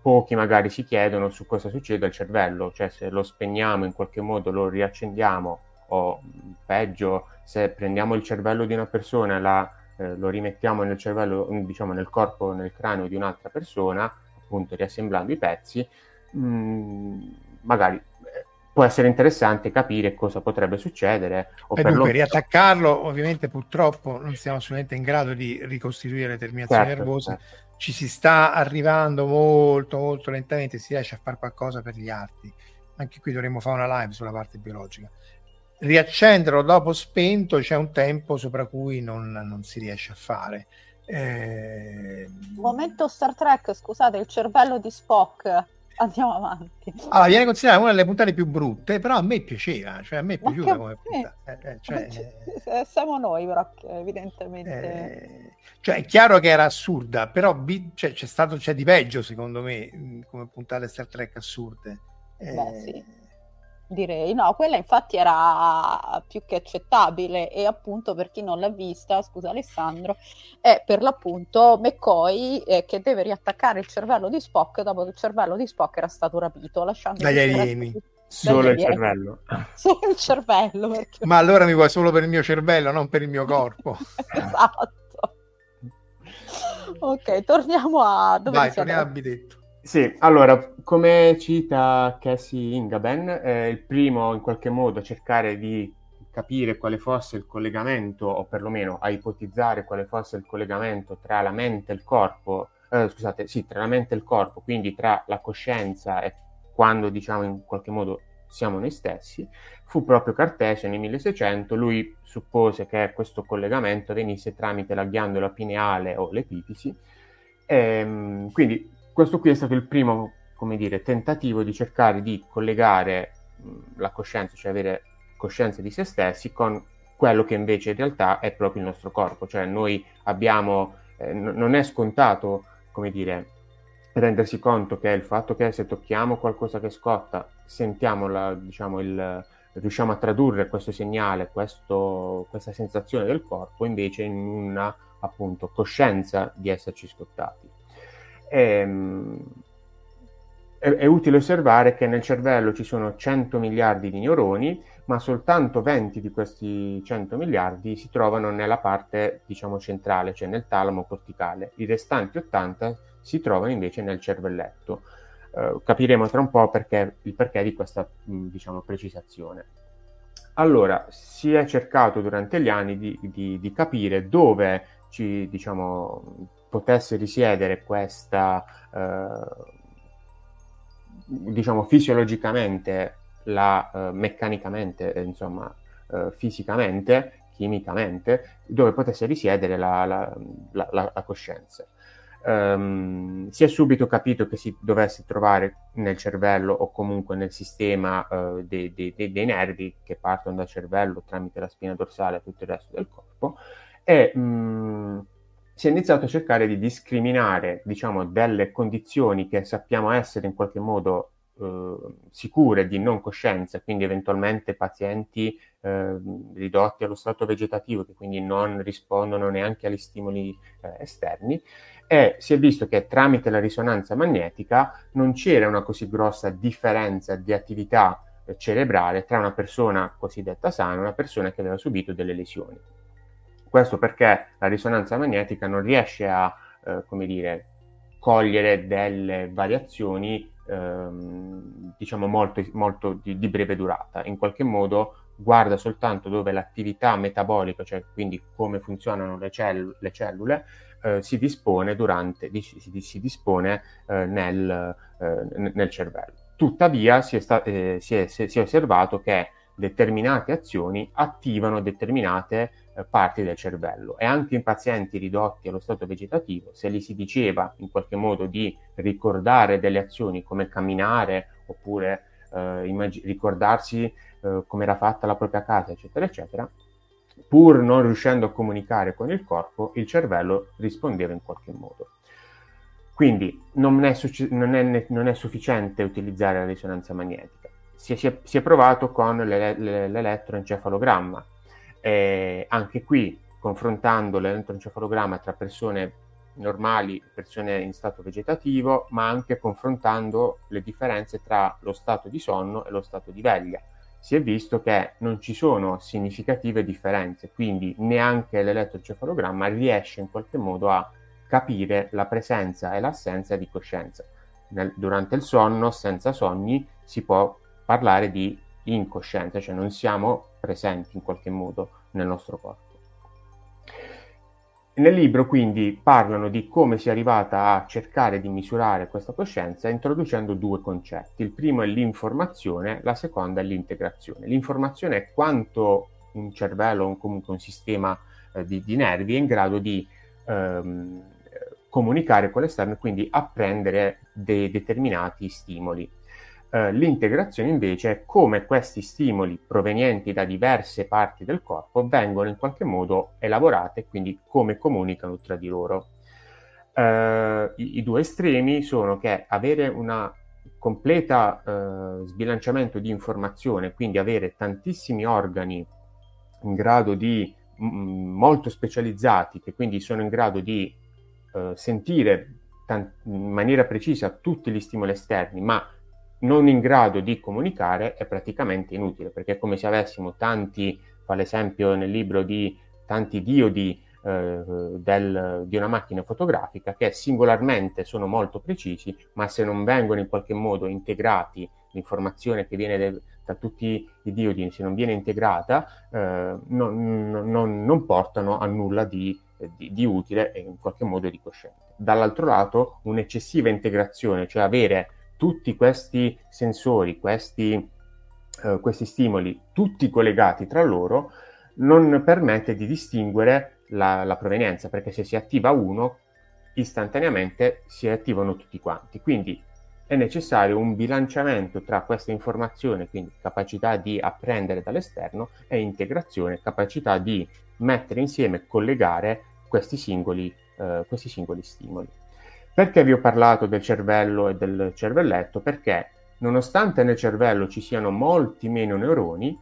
pochi magari si chiedono su cosa succede al cervello, cioè se lo spegniamo in qualche modo lo riaccendiamo, o peggio se prendiamo il cervello di una persona e la, eh, lo rimettiamo nel cervello, diciamo nel corpo, nel cranio di un'altra persona, appunto riassemblando i pezzi, mh, magari può essere interessante capire cosa potrebbe succedere. O per dunque, lo... riattaccarlo, ovviamente purtroppo non siamo assolutamente in grado di ricostituire le terminazioni certo, nervose, certo. Ci si sta arrivando molto molto lentamente, si riesce a fare qualcosa per gli arti, anche qui dovremmo fare una live sulla parte biologica. Riaccenderlo dopo spento c'è un tempo sopra cui non, non si riesce a fare. Eh... Momento Star Trek, scusate, il cervello di Spock, andiamo avanti. Allora, viene considerata una delle puntate più brutte, però a me piaceva, cioè a me è piaciuta come puntata. Eh, cioè, eh... Siamo noi però evidentemente... Eh... Cioè è chiaro che era assurda, però bi- cioè, c'è stato c'è di peggio secondo me come puntate Star Trek assurde. Eh... Beh, sì. Direi, no, quella infatti era più che accettabile e appunto per chi non l'ha vista, scusa Alessandro, è per l'appunto McCoy eh, che deve riattaccare il cervello di Spock dopo che il cervello di Spock era stato rapito, lasciando dagli alieni. Solo il cervello. Solo il cervello. Perché... Ma allora mi vuoi solo per il mio cervello, non per il mio corpo. Esatto. Ok, torniamo a... Dove Vai, torniamo a Bitetto. Sì, allora, come cita Cassie Ingaben, eh, il primo in qualche modo a cercare di capire quale fosse il collegamento, o perlomeno a ipotizzare quale fosse il collegamento tra la mente e il corpo, eh, scusate, sì, tra la mente e il corpo, quindi tra la coscienza e quando, diciamo, in qualche modo siamo noi stessi, fu proprio Cartesio nel milleseicento. Lui suppose che questo collegamento venisse tramite la ghiandola pineale o l'epifisi, e, quindi questo qui è stato il primo, come dire, tentativo di cercare di collegare la coscienza, cioè avere coscienza di se stessi, con quello che invece in realtà è proprio il nostro corpo, cioè noi abbiamo, eh, n- non è scontato, come dire, rendersi conto che il fatto che se tocchiamo qualcosa che scotta, sentiamo la, diciamo, il, riusciamo a tradurre questo segnale, questo, questa sensazione del corpo invece in una, appunto, coscienza di esserci scottati. E, è, è utile osservare che nel cervello ci sono cento miliardi di neuroni, ma soltanto venti di questi cento miliardi si trovano nella parte, diciamo, centrale, cioè nel talamo corticale. I restanti ottanta si trovano invece nel cervelletto. Eh, capiremo tra un po' perché, il perché di questa, diciamo, precisazione. Allora, si è cercato durante gli anni di, di, di capire dove ci, diciamo, potesse risiedere questa, eh, diciamo, fisiologicamente, la, eh, meccanicamente, insomma, eh, fisicamente, chimicamente, dove potesse risiedere la, la, la, la, la coscienza. Um, si è subito capito che si dovesse trovare nel cervello o comunque nel sistema uh, dei, dei, dei nervi che partono dal cervello tramite la spina dorsale e tutto il resto del corpo, e um, si è iniziato a cercare di discriminare, diciamo, delle condizioni che sappiamo essere in qualche modo uh, sicure di non coscienza, quindi eventualmente pazienti uh, ridotti allo stato vegetativo, che quindi non rispondono neanche agli stimoli uh, esterni. E si è visto che tramite la risonanza magnetica non c'era una così grossa differenza di attività cerebrale tra una persona cosiddetta sana e una persona che aveva subito delle lesioni. Questo perché la risonanza magnetica non riesce a, eh, come dire, cogliere delle variazioni, ehm, diciamo, molto, molto di, di breve durata. In qualche modo guarda soltanto dove l'attività metabolica, cioè quindi come funzionano le, cell- le cellule, Eh, si dispone, durante, si, si dispone eh, nel, eh, nel cervello. Tuttavia si è, sta, eh, si, è, si è osservato che determinate azioni attivano determinate eh, parti del cervello, e anche in pazienti ridotti allo stato vegetativo, se gli si diceva in qualche modo di ricordare delle azioni come camminare oppure eh, immag- ricordarsi eh, come era fatta la propria casa, eccetera, eccetera, pur non riuscendo a comunicare con il corpo, il cervello rispondeva in qualche modo. Quindi non è, succe- non è, non è sufficiente utilizzare la risonanza magnetica. Si è, si è provato con l'ele- l'elettroencefalogramma. E anche qui, confrontando l'elettroencefalogramma tra persone normali, persone in stato vegetativo, ma anche confrontando le differenze tra lo stato di sonno e lo stato di veglia, si è visto che non ci sono significative differenze, quindi neanche l'elettroencefalogramma riesce in qualche modo a capire la presenza e l'assenza di coscienza. Nel, durante il sonno, senza sogni, si può parlare di incoscienza, cioè non siamo presenti in qualche modo nel nostro corpo. Nel libro quindi parlano di come si è arrivata a cercare di misurare questa coscienza introducendo due concetti. Il primo è l'informazione, la seconda è l'integrazione. L'informazione è quanto un cervello o comunque un sistema eh, di, di nervi è in grado di ehm, comunicare con l'esterno e quindi apprendere dei determinati stimoli. Eh, l'integrazione invece è come questi stimoli provenienti da diverse parti del corpo vengono in qualche modo elaborate, quindi come comunicano tra di loro. Eh, i, i due estremi sono che avere una completa eh, sbilanciamento di informazione, quindi avere tantissimi organi in grado di m- molto specializzati, che quindi sono in grado di eh, sentire tan- in maniera precisa tutti gli stimoli esterni, ma non in grado di comunicare, è praticamente inutile, perché è come se avessimo tanti, fa l'esempio nel libro di tanti diodi eh, del, di una macchina fotografica, che singolarmente sono molto precisi, ma se non vengono in qualche modo integrati, l'informazione che viene de, da tutti i diodi, se non viene integrata, eh, non, non, non portano a nulla di, di, di utile e in qualche modo di cosciente. Dall'altro lato, un'eccessiva integrazione, cioè avere tutti questi sensori, questi, eh, questi stimoli, tutti collegati tra loro, non permette di distinguere la, la provenienza, perché se si attiva uno, istantaneamente si attivano tutti quanti. Quindi è necessario un bilanciamento tra questa informazione, quindi capacità di apprendere dall'esterno, e integrazione, capacità di mettere insieme e collegare questi singoli, eh, questi singoli stimoli. Perché vi ho parlato del cervello e del cervelletto? Perché nonostante nel cervello ci siano molti meno neuroni,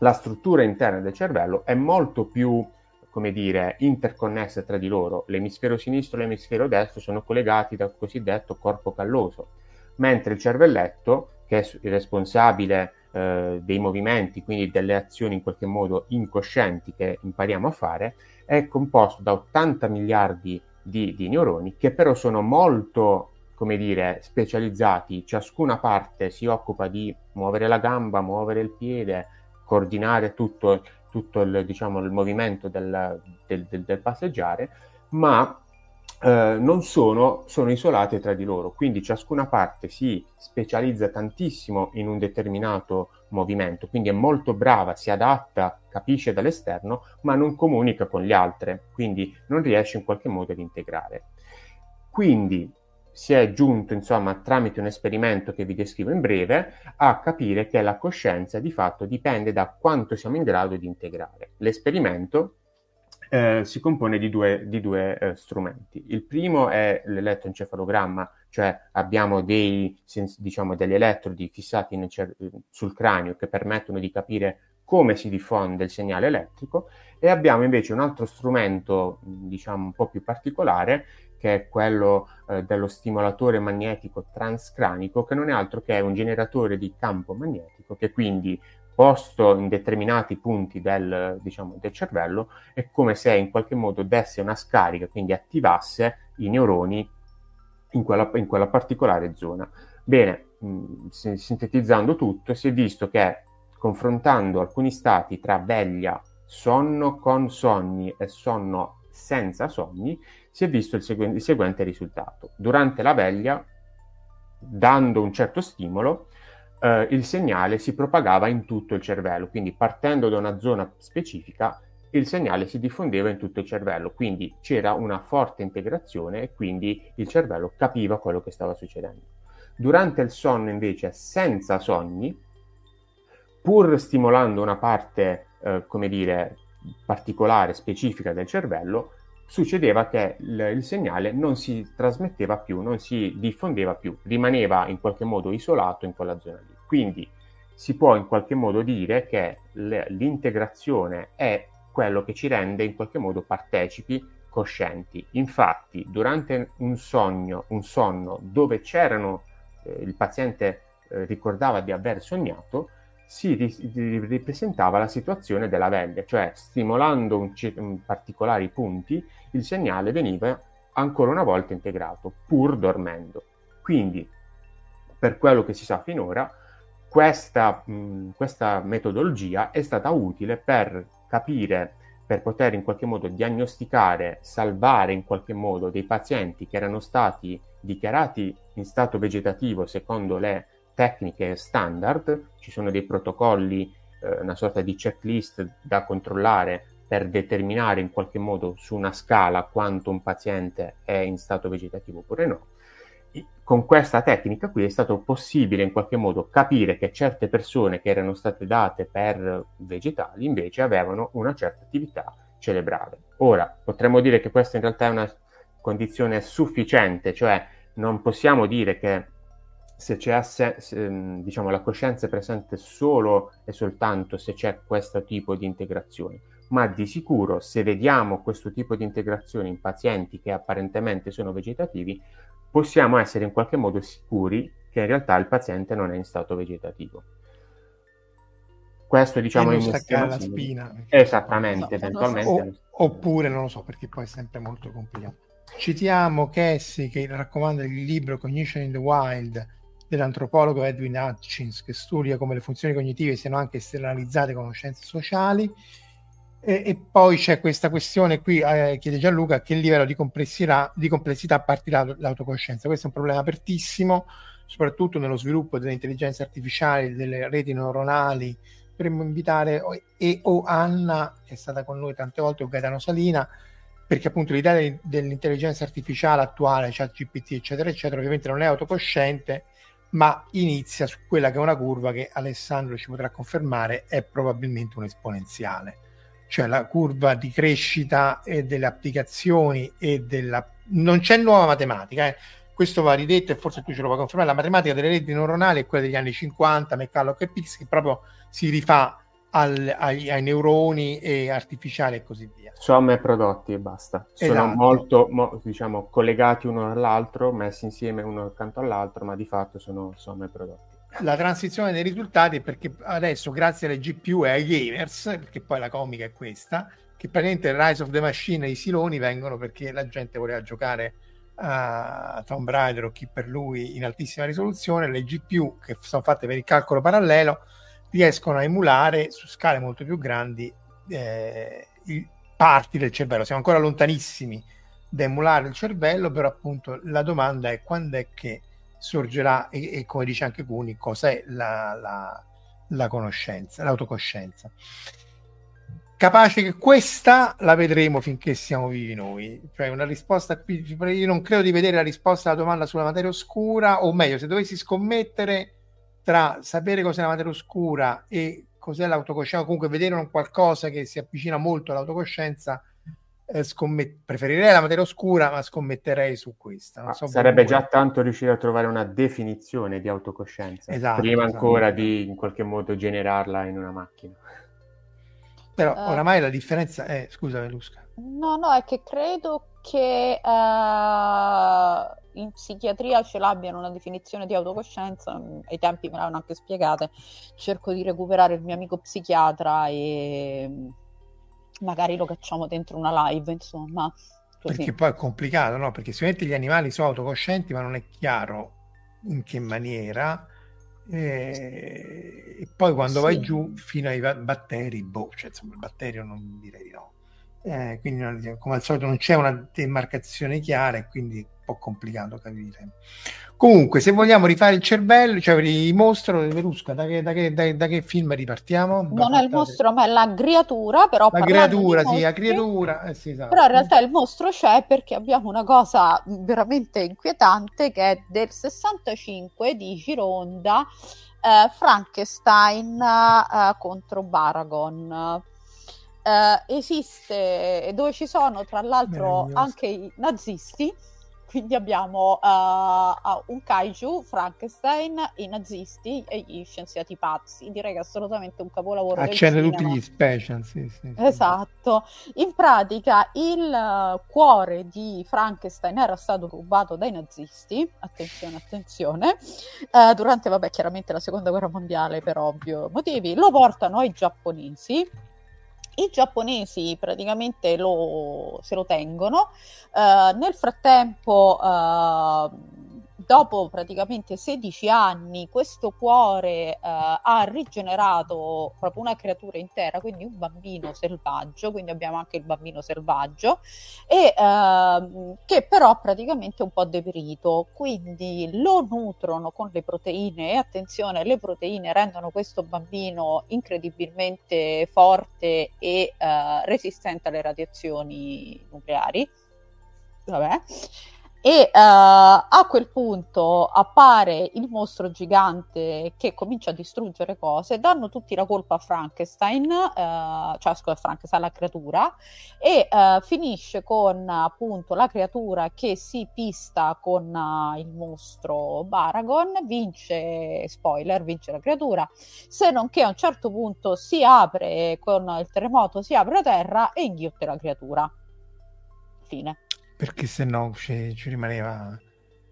la struttura interna del cervello è molto più, come dire, interconnesse tra di loro. L'emisfero sinistro e l'emisfero destro sono collegati dal cosiddetto corpo calloso, mentre il cervelletto, che è responsabile eh, dei movimenti, quindi delle azioni in qualche modo incoscienti che impariamo a fare, è composto da ottanta miliardi di, di neuroni che però sono molto, come dire, specializzati. Ciascuna parte si occupa di muovere la gamba, muovere il piede, coordinare tutto tutto il, diciamo, il movimento del, del, del, del passeggiare, ma eh, non sono, sono isolate tra di loro, quindi ciascuna parte si specializza tantissimo in un determinato movimento, quindi è molto brava, si adatta, capisce dall'esterno, ma non comunica con le altre, quindi non riesce in qualche modo ad integrare. Quindi si è giunto, insomma, tramite un esperimento che vi descrivo in breve, a capire che la coscienza di fatto dipende da quanto siamo in grado di integrare. L'esperimento eh, si compone di due, di due eh, strumenti. Il primo è l'elettroencefalogramma, cioè abbiamo dei, diciamo, degli elettrodi fissati nel cer- sul cranio che permettono di capire come si diffonde il segnale elettrico, e abbiamo invece un altro strumento, diciamo, un po' più particolare, che è quello eh, dello stimolatore magnetico transcranico, che non è altro che un generatore di campo magnetico, che quindi posto in determinati punti del, diciamo, del cervello è come se in qualche modo desse una scarica, quindi attivasse i neuroni in quella, in quella particolare zona. Bene, mh, sintetizzando tutto, si è visto che confrontando alcuni stati tra veglia, sonno con sogni e sonno senza sogni, si è visto il, segu- il seguente risultato. Durante la veglia, dando un certo stimolo, eh, il segnale si propagava in tutto il cervello, quindi partendo da una zona specifica il segnale si diffondeva in tutto il cervello, quindi c'era una forte integrazione e quindi il cervello capiva quello che stava succedendo. Durante il sonno invece senza sogni, pur stimolando una parte, eh, come dire, particolare, specifica del cervello, succedeva che il, il segnale non si trasmetteva più, non si diffondeva più, rimaneva in qualche modo isolato in quella zona lì. Quindi si può in qualche modo dire che le, l'integrazione è quello che ci rende in qualche modo partecipi coscienti. Infatti, durante un sogno, un sonno dove c'erano, eh, il paziente eh, ricordava di aver sognato, si ripresentava la situazione della veglia, cioè stimolando un c- un particolari punti il segnale veniva ancora una volta integrato, pur dormendo. Quindi, per quello che si sa finora, questa, mh, questa metodologia è stata utile per capire, per poter in qualche modo diagnosticare, salvare in qualche modo dei pazienti che erano stati dichiarati in stato vegetativo secondo le tecniche standard. Ci sono dei protocolli, eh, una sorta di checklist da controllare per determinare in qualche modo su una scala quanto un paziente è in stato vegetativo oppure no. E con questa tecnica qui è stato possibile in qualche modo capire che certe persone che erano state date per vegetali invece avevano una certa attività cerebrale. Ora, potremmo dire che questa in realtà è una condizione sufficiente, cioè non possiamo dire che se c'è, se, diciamo, la coscienza è presente solo e soltanto se c'è questo tipo di integrazione, ma di sicuro se vediamo questo tipo di integrazione in pazienti che apparentemente sono vegetativi, possiamo essere in qualche modo sicuri che in realtà il paziente non è in stato vegetativo. Questo, diciamo, è staccare la spina. Esattamente, eventualmente. O, oppure, non lo so, perché poi è sempre molto complicato. Citiamo Cassie, che raccomanda il libro Cognition in the Wild, dell'antropologo Edwin Hutchins, che studia come le funzioni cognitive siano anche esternalizzate con scienze sociali, e, e poi c'è questa questione qui, eh, chiede Gianluca, a che livello di complessità, di complessità partirà l'autocoscienza. Questo è un problema apertissimo, soprattutto nello sviluppo delle intelligenze artificiali, delle reti neuronali. Dovremmo invitare e o Anna, che è stata con noi tante volte, o Gaetano Salina, perché appunto l'idea dell'intelligenza artificiale attuale, chat G P T eccetera eccetera, ovviamente non è autocosciente, ma inizia su quella che è una curva che Alessandro ci potrà confermare è probabilmente un'esponenziale, cioè la curva di crescita e delle applicazioni e della non c'è nuova matematica, eh. Questo va ridetto e forse tu ce lo puoi confermare, la matematica delle reti neuronali è quella degli anni cinquanta, McCulloch e Pix, che proprio si rifà al, ai, ai neuroni e artificiali e così via. Somme e prodotti e basta. Esatto. Sono molto, mo, diciamo, collegati uno all'altro, messi insieme uno accanto all'altro, ma di fatto sono somme e prodotti. La transizione dei risultati, perché adesso grazie alle G P U e ai gamers, perché poi la comica è questa, che praticamente Rise of the Machine e i siloni vengono perché la gente voleva giocare a Tomb Raider o chi per lui in altissima risoluzione, le G P U che sono fatte per il calcolo parallelo riescono a emulare su scale molto più grandi eh, parti del cervello. Siamo ancora lontanissimi da emulare il cervello, però appunto la domanda è quando è che sorgerà e, e come dice anche Cuni, cos'è la, la, la conoscenza, l'autocoscienza. Capace che questa la vedremo finché siamo vivi noi, cioè una risposta qui, io non credo di vedere la risposta alla domanda sulla materia oscura, o meglio, se dovessi scommettere tra sapere cos'è la materia oscura e cos'è l'autocoscienza, o comunque vedere un qualcosa che si avvicina molto all'autocoscienza, eh, scommet- preferirei la materia oscura, ma scommetterei su questa. Non so, sarebbe già tanto riuscire a trovare una definizione di autocoscienza, esatto, prima ancora di in qualche modo generarla in una macchina. Però oramai uh, la differenza è... Scusa, Velusca. No, no, è che credo che uh, in psichiatria ce l'abbiano una definizione di autocoscienza, ai tempi me l'hanno anche spiegate, cerco di recuperare il mio amico psichiatra e magari lo cacciamo dentro una live, insomma. Così. Perché poi è complicato, no? Perché sicuramente gli animali sono autocoscienti, ma non è chiaro in che maniera... E poi quando sì. vai giù fino ai batteri, boh, cioè, insomma, il batterio non direi di no, eh, quindi non, come al solito non c'è una demarcazione chiara e quindi è un po' complicato capire. Comunque, se vogliamo rifare il cervello, cioè il mostro, Verusca, da che, da, che, da, da che film ripartiamo? Non da è il mostro, ma è la creatura, però la creatura, sì, mostri, la creatura, eh, sì, esatto. Però in realtà il mostro c'è perché abbiamo una cosa veramente inquietante che è del sessantacinque di Gironda, eh, Frankenstein eh, contro Baragon. Eh, esiste, dove ci sono tra l'altro anche i nazisti. Quindi abbiamo uh, un kaiju, Frankenstein, i nazisti e gli scienziati pazzi. Direi che è assolutamente un capolavoro. Accende tutti gli special, sì, sì, sì. Esatto. In pratica il cuore di Frankenstein era stato rubato dai nazisti, attenzione, attenzione, uh, durante, vabbè, chiaramente la seconda guerra mondiale per ovvio motivi, lo portano ai giapponesi. I giapponesi praticamente lo, se lo tengono, uh, nel frattempo uh, dopo praticamente sedici anni questo cuore uh, ha rigenerato proprio una creatura intera, quindi un bambino selvaggio, quindi abbiamo anche il bambino selvaggio, e, uh, che però praticamente è un po' deperito, quindi lo nutrono con le proteine e attenzione, le proteine rendono questo bambino incredibilmente forte e uh, resistente alle radiazioni nucleari, vabbè. E uh, a quel punto appare il mostro gigante che comincia a distruggere cose, danno tutti la colpa a Frankenstein, uh, cioè scusa, Frankenstein, la creatura, e uh, finisce con appunto la creatura che si pista con uh, il mostro Baragon, vince, spoiler, vince la creatura, se non che a un certo punto si apre, con il terremoto si apre la terra e inghiotte la creatura. Fine. Perché se no ci, ci rimaneva.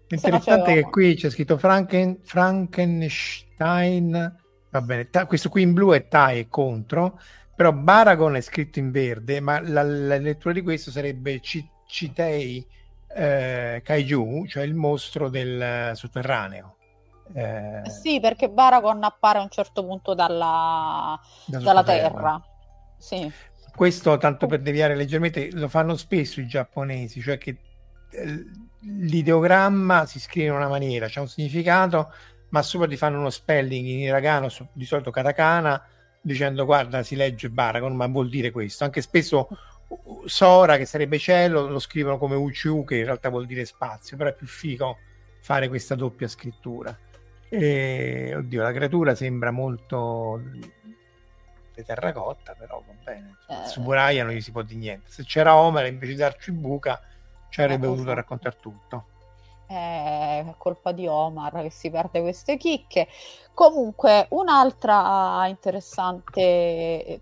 Interessante che qui c'è scritto Franken, Frankenstein, va bene, ta, questo qui in blu è tai e contro, però Baragon è scritto in verde, ma la, la lettura di questo sarebbe C- Citei eh, Kaiju, cioè il mostro del sotterraneo. Eh, sì, perché Baragon appare a un certo punto dalla, da dalla terra. Sì. Questo, tanto per deviare leggermente, lo fanno spesso i giapponesi, cioè che l'ideogramma si scrive in una maniera, c'è un significato, ma sopra ti fanno uno spelling in hiragana, di solito katakana, dicendo guarda si legge Baragon, ma vuol dire questo. Anche spesso Sora, che sarebbe cielo, lo scrivono come Uchiu, che in realtà vuol dire spazio, però è più figo fare questa doppia scrittura. E, oddio, la creatura sembra molto... terracotta, però va bene, eh. Su Buraya non gli si può dire niente. Se c'era Omar invece di darci buca ci avrebbe dovuto raccontare tutto. È colpa di Omar che si perde queste chicche. Comunque, un'altra interessante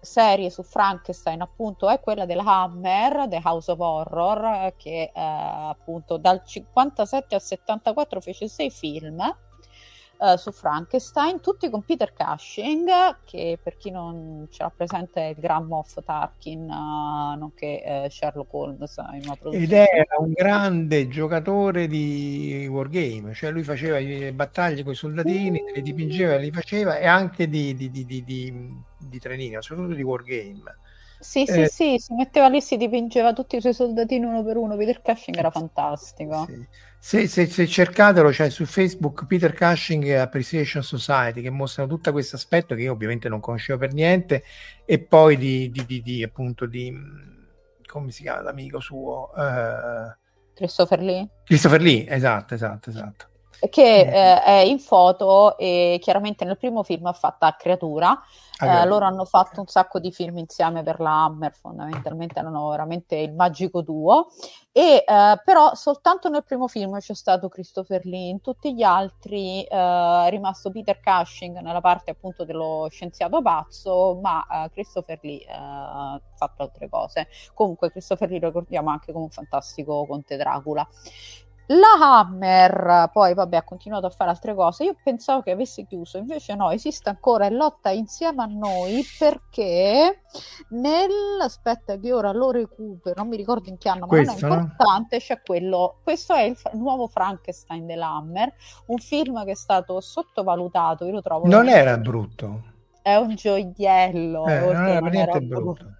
serie su Frankenstein, appunto, è quella della Hammer, The House of Horror, che eh, appunto dal cinquantasette al settantaquattro fece sei film eh, su Frankenstein, tutti con Peter Cushing, che per chi non ce l'ha presente è il Grand Moff Tarkin, eh, nonché eh, Sherlock Holmes in una produzione. Ed era un grande giocatore di wargame, cioè lui faceva le battaglie con i soldatini, mm. le dipingeva, le faceva, e anche di, di, di, di, di... di trenino, soprattutto di wargame. Sì, eh, sì, sì, si metteva lì, si dipingeva tutti i suoi soldatini uno per uno. Peter Cushing era fantastico. Sì. Se, se, se cercatelo, c'è cioè, su Facebook Peter Cushing Appreciation Society, che mostrano tutto questo aspetto che io ovviamente non conoscevo per niente, e poi di, di, di, di appunto di, come si chiama l'amico suo? Uh, Christopher Lee? Christopher Lee, esatto, esatto, esatto. Che eh, è in foto, e chiaramente nel primo film ha fatto a Creatura. Eh, loro hanno fatto un sacco di film insieme per la Hammer, fondamentalmente erano veramente il magico duo, e eh, però soltanto nel primo film c'è stato Christopher Lee, in tutti gli altri eh, è rimasto Peter Cushing nella parte appunto dello scienziato pazzo, ma eh, Christopher Lee eh, ha fatto altre cose. Comunque Christopher Lee lo ricordiamo anche come un fantastico Conte Dracula. La Hammer poi, vabbè, ha continuato a fare altre cose. Io pensavo che avesse chiuso, invece no, esiste ancora e lotta insieme a noi, perché nel... aspetta che ora lo recupero, non mi ricordo in che anno, questo, ma non è importante, no? C'è quello, questo è il f- nuovo Frankenstein dell'Hammer, un film che è stato sottovalutato, io lo trovo... Non veramente... era brutto. È un gioiello. Eh, non era per niente brutto. brutto.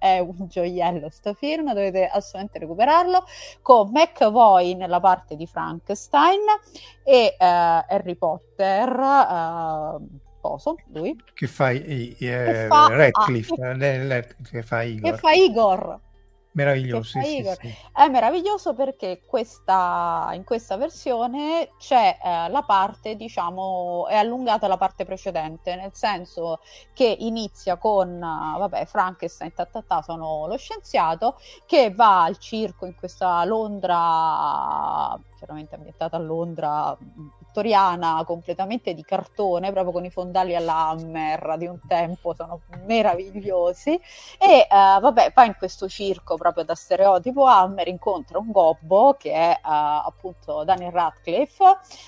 È un gioiello sto film, dovete assolutamente recuperarlo, con McAvoy nella parte di Frankenstein e uh, Harry Potter, uh, poso, lui che fa, eh, che fa Radcliffe, ah, che, che fa Igor, che fa Igor. Meraviglioso, sì, Igor. Sì, sì. È meraviglioso perché questa, in questa versione c'è eh, la parte, diciamo, è allungata la parte precedente, nel senso che inizia con vabbè, Frankenstein, ta, ta, ta, sono lo scienziato che va al circo in questa Londra, chiaramente ambientata a Londra vittoriana, completamente di cartone, proprio con i fondali alla Hammer di un tempo, sono meravigliosi, e uh, vabbè, va in questo circo proprio da stereotipo Hammer, incontra un gobbo che è uh, appunto Daniel Radcliffe,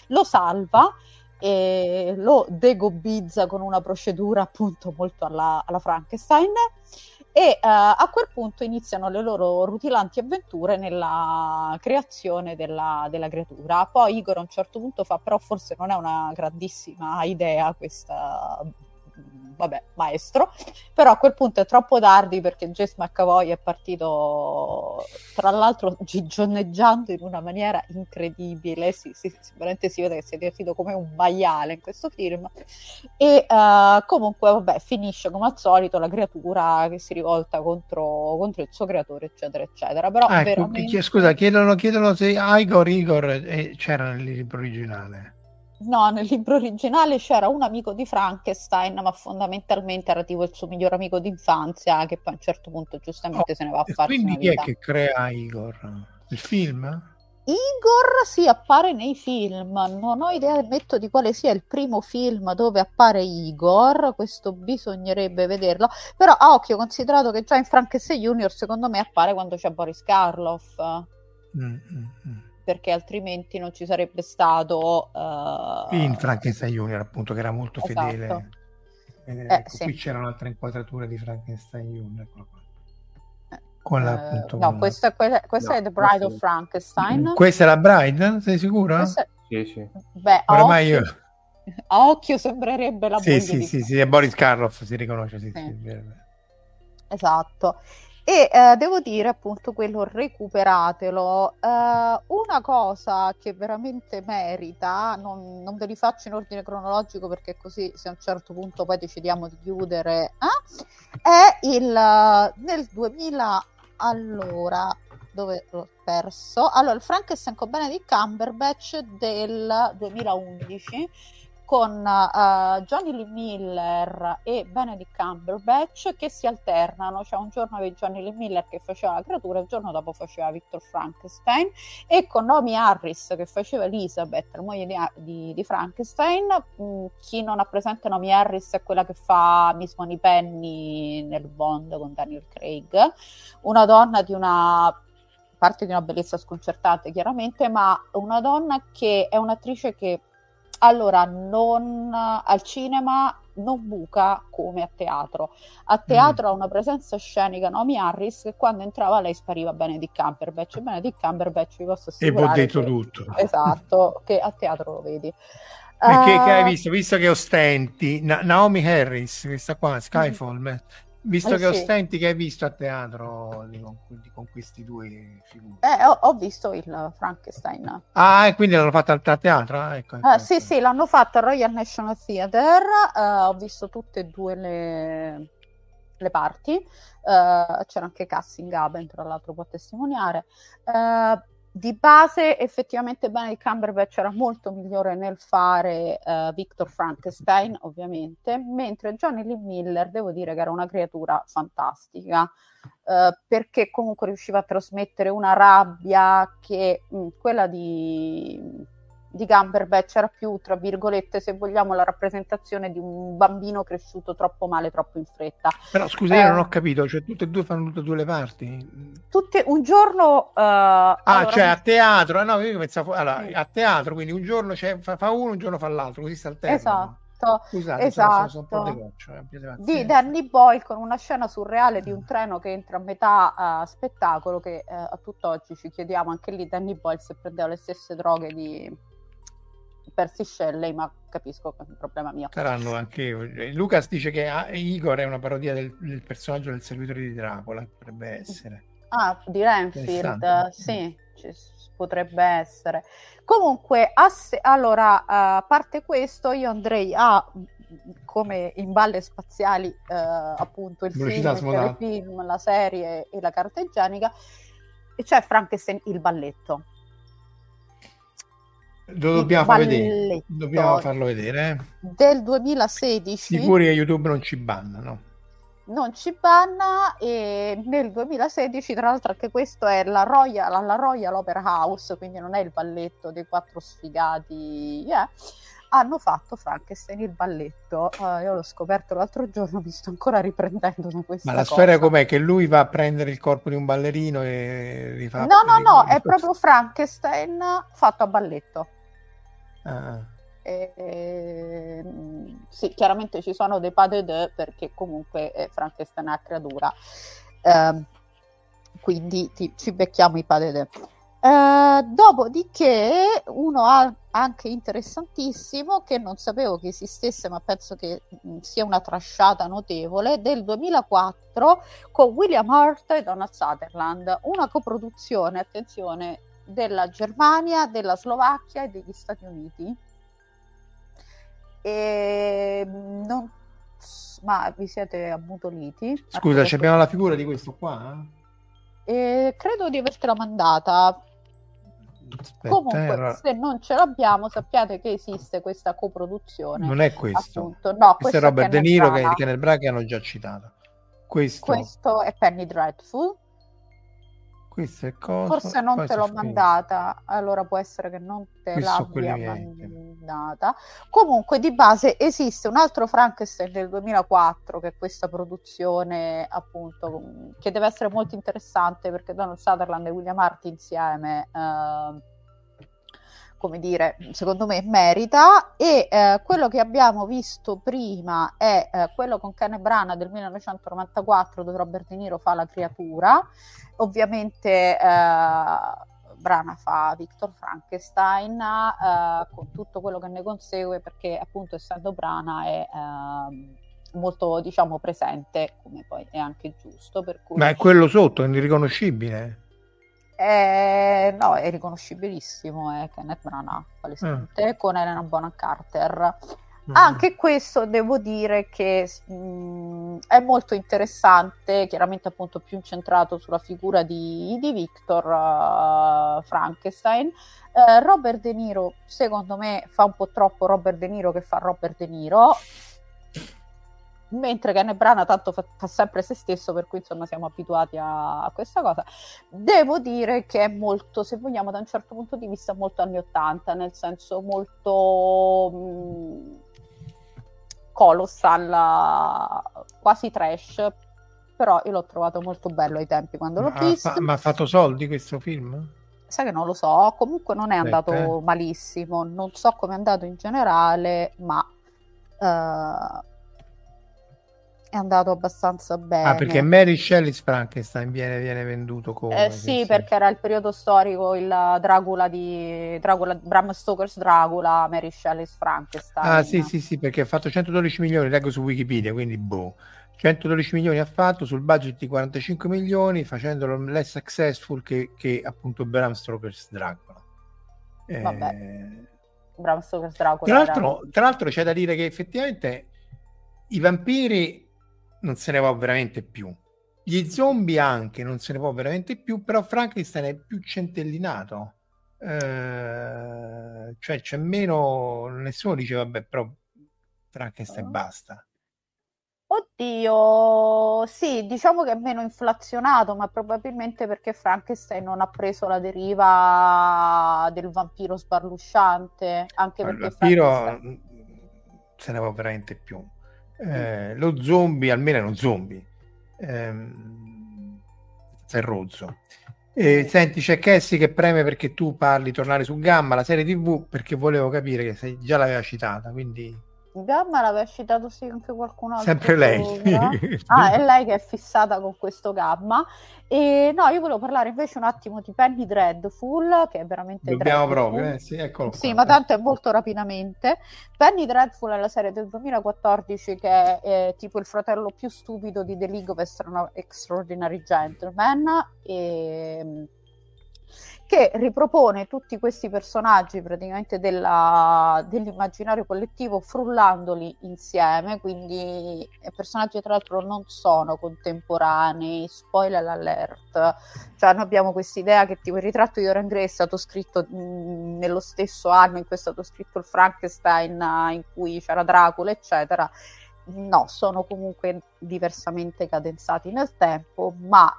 lo salva e lo degobbizza con una procedura appunto molto alla, alla Frankenstein, e uh, a quel punto iniziano le loro rutilanti avventure nella creazione della, della creatura. Poi Igor a un certo punto fa, però forse non è una grandissima idea questa, vabbè, maestro, però a quel punto è troppo tardi perché James McAvoy è partito tra l'altro gigioneggiando in una maniera incredibile, si, si, sicuramente si vede che si è divertito come un maiale in questo film, e uh, comunque vabbè, finisce come al solito la creatura che si rivolta contro, contro il suo creatore, eccetera eccetera. Però ah, veramente... scusa, chiedono, chiedono se Igor Igor eh, c'era nel libro originale. No, nel libro originale c'era un amico di Frankenstein, ma fondamentalmente era tipo il suo miglior amico d'infanzia, che poi a un certo punto giustamente oh, se ne va a farsi una vita. Quindi chi è che crea Igor? Il film? Igor si appare nei film, non ho idea, ammetto, di quale sia il primo film dove appare Igor, questo bisognerebbe vederlo, però a occhio, considerato che già in Frankenstein Junior secondo me appare quando c'è Boris Karloff. Mm, mm, mm. Perché altrimenti non ci sarebbe stato uh... in Frankenstein Junior, appunto, che era molto fedele. Esatto. Eh, ecco, sì. Qui c'era un'altra inquadratura di Frankenstein Junior con la, appunto, uh, no, una... questa, questa, questa no, è The Bride questo... of Frankenstein. Questa è la Bride? Sei sicura? Questa... Sì, sì. Beh, oramai a occhio, io... a occhio sembrerebbe la moglie. Sì, sì, di... sì, sì, è Boris Karloff, si riconosce. Sì, sì. Sì. Esatto. E eh, devo dire, appunto, quello recuperatelo. Eh, una cosa che veramente merita, non, non ve li faccio in ordine cronologico perché così se a un certo punto poi decidiamo di chiudere, eh, è il nel duemila, allora, dove l'ho perso? Allora, il Frankenstein con Benedict Cumberbatch del duemilaundici con uh, Johnny Lee Miller e Benedict Cumberbatch che si alternano, cioè un giorno avevi Johnny Lee Miller che faceva la creatura, il giorno dopo faceva Victor Frankenstein, e con Naomi Harris che faceva Elizabeth, la moglie di, di, di Frankenstein. Mm, chi non ha presente Naomi Harris è quella che fa Miss Moneypenny nel Bond con Daniel Craig, una donna di una... parte di una bellezza sconcertante chiaramente, ma una donna che è un'attrice che allora non al cinema non buca come a teatro. A teatro mm. ha una presenza scenica Naomi Harris che quando entrava lei spariva Benedict Cumberbatch. Benedict Cumberbatch vi posso assicurare. E ho detto che, tutto. Esatto, che a teatro lo vedi. Perché uh, che hai visto? Visto che ostenti, Na- Naomi Harris, questa qua, Skyfall, mm. visto eh, che sì. ostenti che hai visto a teatro di con, di, con questi due figure. Eh, ho, ho visto il Frankenstein. Ah, e quindi l'hanno fatta a teatro? Eh, ecco, ecco, eh, sì, ecco. sì, l'hanno fatta al Royal National Theatre. Uh, ho visto tutte e due le, le parti. Uh, c'era anche Cassingaben, tra l'altro, può testimoniare. Uh, Di base effettivamente Benedict Cumberbatch era molto migliore nel fare uh, Victor Frankenstein, ovviamente, mentre Johnny Lee Miller devo dire che era una creatura fantastica, uh, perché comunque riusciva a trasmettere una rabbia che mh, quella di, di Cumberbatch era più, tra virgolette, se vogliamo, la rappresentazione di un bambino cresciuto troppo male, troppo in fretta. Però scusa, eh, io non ho capito, cioè tutte e due fanno tutte e due le parti? Tutte, un giorno... Uh, ah, allora, cioè a teatro, no, io pensavo, allora, sì. a teatro, quindi un giorno cioè, fa, fa uno, un giorno fa l'altro, così si alterna. Esatto. Scusate, esatto. sono, sono un po' goccio, eh, di Danny Boyle con una scena surreale di un treno che entra a metà uh, spettacolo, che uh, a tutt'oggi ci chiediamo anche lì Danny Boyle se prendeva le stesse droghe di... Percy Shelley, ma capisco che è un problema mio. Saranno anche io. Lucas dice che Igor è una parodia del, del personaggio del servitore di Dracula, potrebbe essere. Ah, di Renfield, sì, ci, potrebbe essere. Comunque, ass- allora, a parte questo, io andrei a, come in Balle Spaziali, eh, appunto, il Velocità film, il film, la serie e la carta igienica, e c'è Frankenstein, il balletto. Lo dobbiamo, vedere. dobbiamo farlo vedere del duemilasedici. Sicuri che YouTube non ci banna, no? Non ci banna. E nel duemilasedici, tra l'altro, anche questo è la Royal, la Royal Opera House, quindi non è il balletto dei quattro sfigati. Yeah. Hanno fatto Frankenstein il balletto. Uh, io l'ho scoperto l'altro giorno, mi sto ancora riprendendo da questa Ma la cosa. Storia com'è? Che lui va a prendere il corpo di un ballerino e rifà... No, no, no, corpo. È proprio Frankenstein fatto a balletto. Ah. E, e, sì, chiaramente ci sono dei pas de deux perché comunque è Frankenstein è una creatura. Uh, quindi ti, ci becchiamo i pas de deux. Uh, dopodiché uno ha anche interessantissimo che non sapevo che esistesse, ma penso che mh, sia una trasciata notevole, del duemilaquattro con William Hurt e Donald Sutherland, una coproduzione, attenzione, della Germania, della Slovacchia e degli Stati Uniti, e non, ma vi siete ammutoliti? Scusa, ci abbiamo la figura di questo qua? Eh? E credo di avertela mandata. Aspetta, comunque eh, allora... se non ce l'abbiamo sappiate che esiste questa coproduzione. Non è questo, appunto. No, questo è Robert De Niro che, che nel Braga hanno già citato. Questo... questo è Penny Dreadful. Questo è cosa? Forse non Poi te l'ho finito. mandata, allora può essere che non te questo l'abbia mandata. Comunque di base esiste un altro Frankenstein del duemilaquattro che è questa produzione appunto che deve essere molto interessante perché Donald Sutherland e William Hurt insieme eh, come dire, secondo me merita. E eh, quello che abbiamo visto prima è eh, quello con Kenneth Branagh del millenovecentonovantaquattro dove Robert De Niro fa la creatura, ovviamente eh, Branagh fa Victor Frankenstein eh, con tutto quello che ne consegue perché appunto essendo Branagh è eh, molto diciamo presente, come poi è anche giusto, per cui... Ma è quello sotto, è irriconoscibile. Eh, no, è riconoscibilissimo, è eh, Kenneth Branagh palesemente, eh. con Helena Bonham Carter. Mm. Anche questo devo dire che mh, è molto interessante, chiaramente appunto più incentrato sulla figura di, di Victor uh, Frankenstein. Uh, Robert De Niro, secondo me, fa un po' troppo Robert De Niro che fa Robert De Niro, mentre Kenneth Branagh tanto fa, fa sempre se stesso, per cui insomma siamo abituati a, a questa cosa. Devo dire che è molto, se vogliamo da un certo punto di vista, molto anni ottanta, nel senso molto... Mh, Colossal, quasi trash, però io l'ho trovato molto bello ai tempi quando l'ho ma visto. Fa, ma ha fatto soldi questo film? Sai che non lo so, comunque non è andato Beh, eh. malissimo, non so come è andato in generale, ma uh, è andato abbastanza bene. Ah, perché Mary Shelley's Frankenstein viene, viene venduto come... Eh sì, sì, perché era il periodo storico, il Dracula di... Dracula, Bram Stoker's Dracula, Mary Shelley's Frankenstein. Ah sì, sì, sì, perché ha fatto centododici milioni, leggo su Wikipedia, quindi boh. centododici milioni ha fatto sul budget di quarantacinque milioni, facendolo less successful che, che appunto Bram Stoker's Dracula. Eh... Vabbè, Bram Stoker's Dracula. Tra l'altro, era... tra l'altro c'è da dire che effettivamente i vampiri... non se ne può veramente più, gli zombie anche non se ne può veramente più, però Frankenstein è più centellinato, eh, cioè c'è meno, nessuno dice vabbè però Frankenstein basta. Oddio, sì, diciamo che è meno inflazionato, ma probabilmente perché Frankenstein non ha preso la deriva del vampiro sbarlusciante, anche perché il vampiro Frankenstein... se ne può veramente più. Eh, lo zombie almeno è uno zombie, eh, sei rozzo. Eh, senti, c'è Cassie che preme perché tu parli tornare su Gamma, la serie tv, perché volevo capire che sei, già l'aveva citata, quindi Gamma l'aveva citato sì anche qualcun altro, sempre lei. Ah, è lei che è fissata con questo Gamma. E no, io volevo parlare invece un attimo di Penny Dreadful, che è veramente dobbiamo dreadful. proprio eh? Sì, eccolo sì qua. Ma tanto è molto rapidamente. Penny Dreadful è la serie del duemilaquattordici che è eh, tipo il fratello più stupido di The League of Extra- Extraordinary Gentlemen, e che ripropone tutti questi personaggi praticamente della, dell'immaginario collettivo, frullandoli insieme, quindi personaggi che tra l'altro non sono contemporanei, spoiler alert, cioè noi abbiamo questa idea che tipo il ritratto di Dorian Gray è stato scritto mh, nello stesso anno in cui è stato scritto il Frankenstein, in cui c'era Dracula eccetera. No, sono comunque diversamente cadenzati nel tempo, ma eh,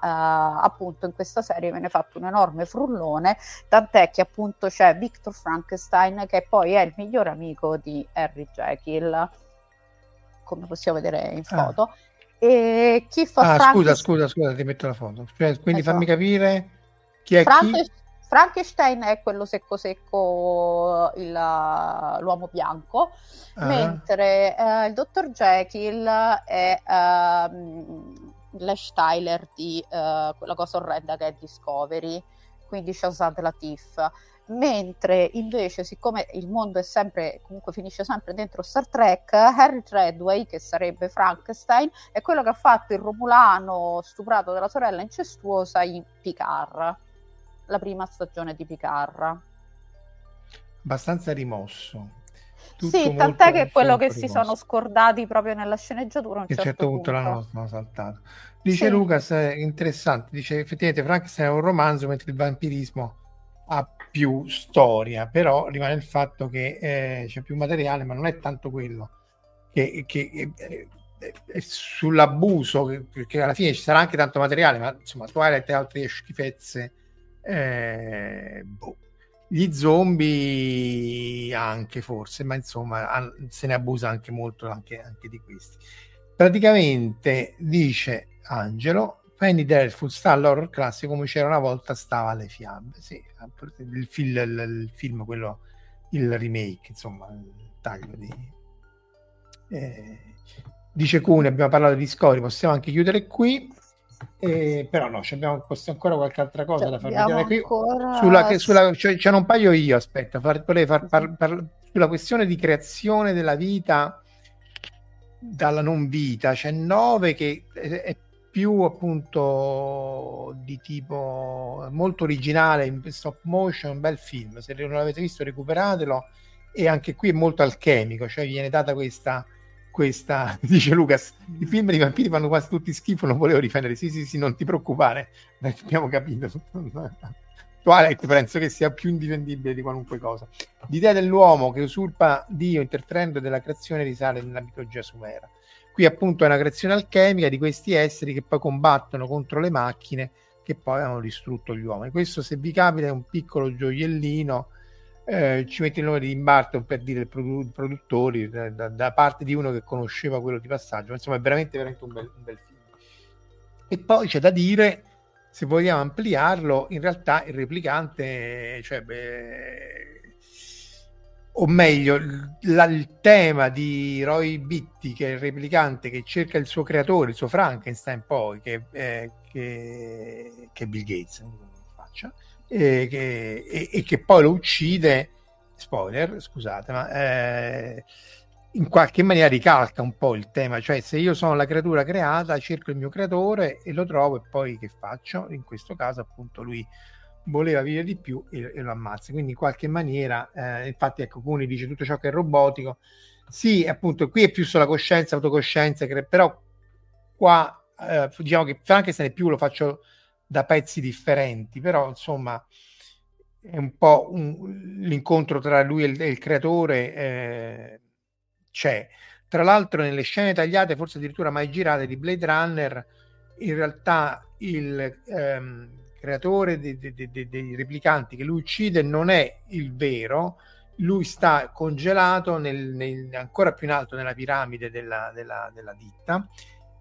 appunto in questa serie viene fatto un enorme frullone, tant'è che appunto c'è Victor Frankenstein che poi è il migliore amico di Harry Jekyll, come possiamo vedere in foto. Ah. E chi fa ah, Frankenstein... scusa, scusa, scusa, ti metto la foto. Cioè, quindi ecco, fammi capire chi è Frankenstein... chi. Frankenstein è quello secco secco, il, l'uomo bianco, uh-huh. mentre uh, il dottor Jekyll è uh, Lash Tyler di uh, quella cosa orrenda che è Discovery, quindi Shazad Latif. Mentre invece, siccome il mondo è sempre, comunque finisce sempre dentro Star Trek, Harry Treadway, che sarebbe Frankenstein, è quello che ha fatto il romulano stuprato dalla sorella incestuosa in Picard, la prima stagione di Picard. Abbastanza rimosso. Tutto sì, tant'è che è quello che rimosso. Si sono scordati proprio nella sceneggiatura. A un certo, certo punto, punto l'hanno, l'hanno saltato. Dice sì. Lucas, interessante, dice effettivamente Frankenstein è un romanzo, mentre il vampirismo ha più storia, però rimane il fatto che eh, c'è più materiale, ma non è tanto quello che... che eh, sull'abuso, perché alla fine ci sarà anche tanto materiale, ma insomma Twilight e altre schifezze. Eh, boh. Gli zombie anche forse, ma insomma se ne abusa anche molto anche, anche di questi. Praticamente dice Angelo, Penny Dreadful sta all'horror classico come c'era una volta stava alle fiabe. Sì, il, fil, il, il film quello, il remake, insomma il taglio di eh, dice Cune, abbiamo parlato di Scori, possiamo anche chiudere qui. Eh, però no, abbiamo ancora qualche altra cosa c'è da far vedere qui sulla, che, sulla, c'è, c'è un paio io aspetta far, volevo far, par, par, sulla questione di creazione della vita dalla non vita c'è Nove che è, è più appunto di tipo molto originale in stop motion, un bel film, se non l'avete visto recuperatelo, e anche qui è molto alchemico, cioè viene data questa questa, dice Lucas, i film di vampiri fanno quasi tutti schifo, non volevo difendere, sì sì sì, non ti preoccupare, abbiamo capito. Twilight penso che sia più indifendibile di qualunque cosa. L'idea dell'uomo che usurpa Dio interferendo della creazione risale nella mitologia sumera. Qui appunto è una creazione alchemica di questi esseri che poi combattono contro le macchine che poi hanno distrutto gli uomini. Questo, se vi capita, è un piccolo gioiellino. Eh, ci mette il nome di Tim Burton per dire il produ- produttori da, da, da parte di uno che conosceva quello di passaggio. Insomma, è veramente veramente un bel, un bel film. E poi c'è da dire, se vogliamo ampliarlo, in realtà il replicante, cioè, beh, o meglio la, il tema di Roy Bitty, che è il replicante che cerca il suo creatore, il suo Frankenstein, poi che, eh, che, che Bill Gates faccia. E che, e, e che poi lo uccide, spoiler, scusate, ma eh, in qualche maniera ricalca un po' il tema, cioè se io sono la creatura creata, cerco il mio creatore e lo trovo, e poi che faccio? In questo caso appunto lui voleva vivere di più e, e lo ammazza, quindi in qualche maniera eh, infatti ecco, Cuni dice tutto ciò che è robotico, sì, appunto qui è più sulla coscienza, autocoscienza, che, però qua eh, diciamo che Frankenstein è più, lo faccio da pezzi differenti, però insomma è un po' un, l'incontro tra lui e il, e il creatore eh, c'è. Tra l'altro nelle scene tagliate, forse addirittura mai girate, di Blade Runner, in realtà il ehm, creatore de, de, de, de, dei replicanti che lui uccide non è il vero, lui sta congelato nel, nel, ancora più in alto nella piramide della, della, della ditta,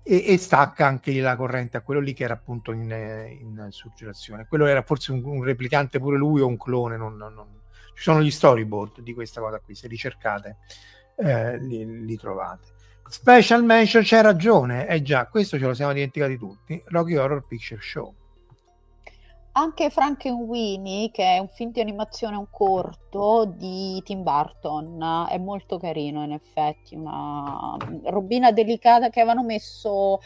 E, e stacca anche la corrente a quello lì che era appunto in, in surgelazione. Quello era forse un, un replicante pure lui, o un clone, non, non, non. Ci sono gli storyboard di questa cosa qui, se li cercate eh, li, li trovate. Special mention, c'è ragione, è eh già, questo ce lo siamo dimenticati tutti, Rocky Horror Picture Show. Anche Frankenweenie, che è un film di animazione, un corto di Tim Burton, è molto carino in effetti, una robina delicata che avevano messo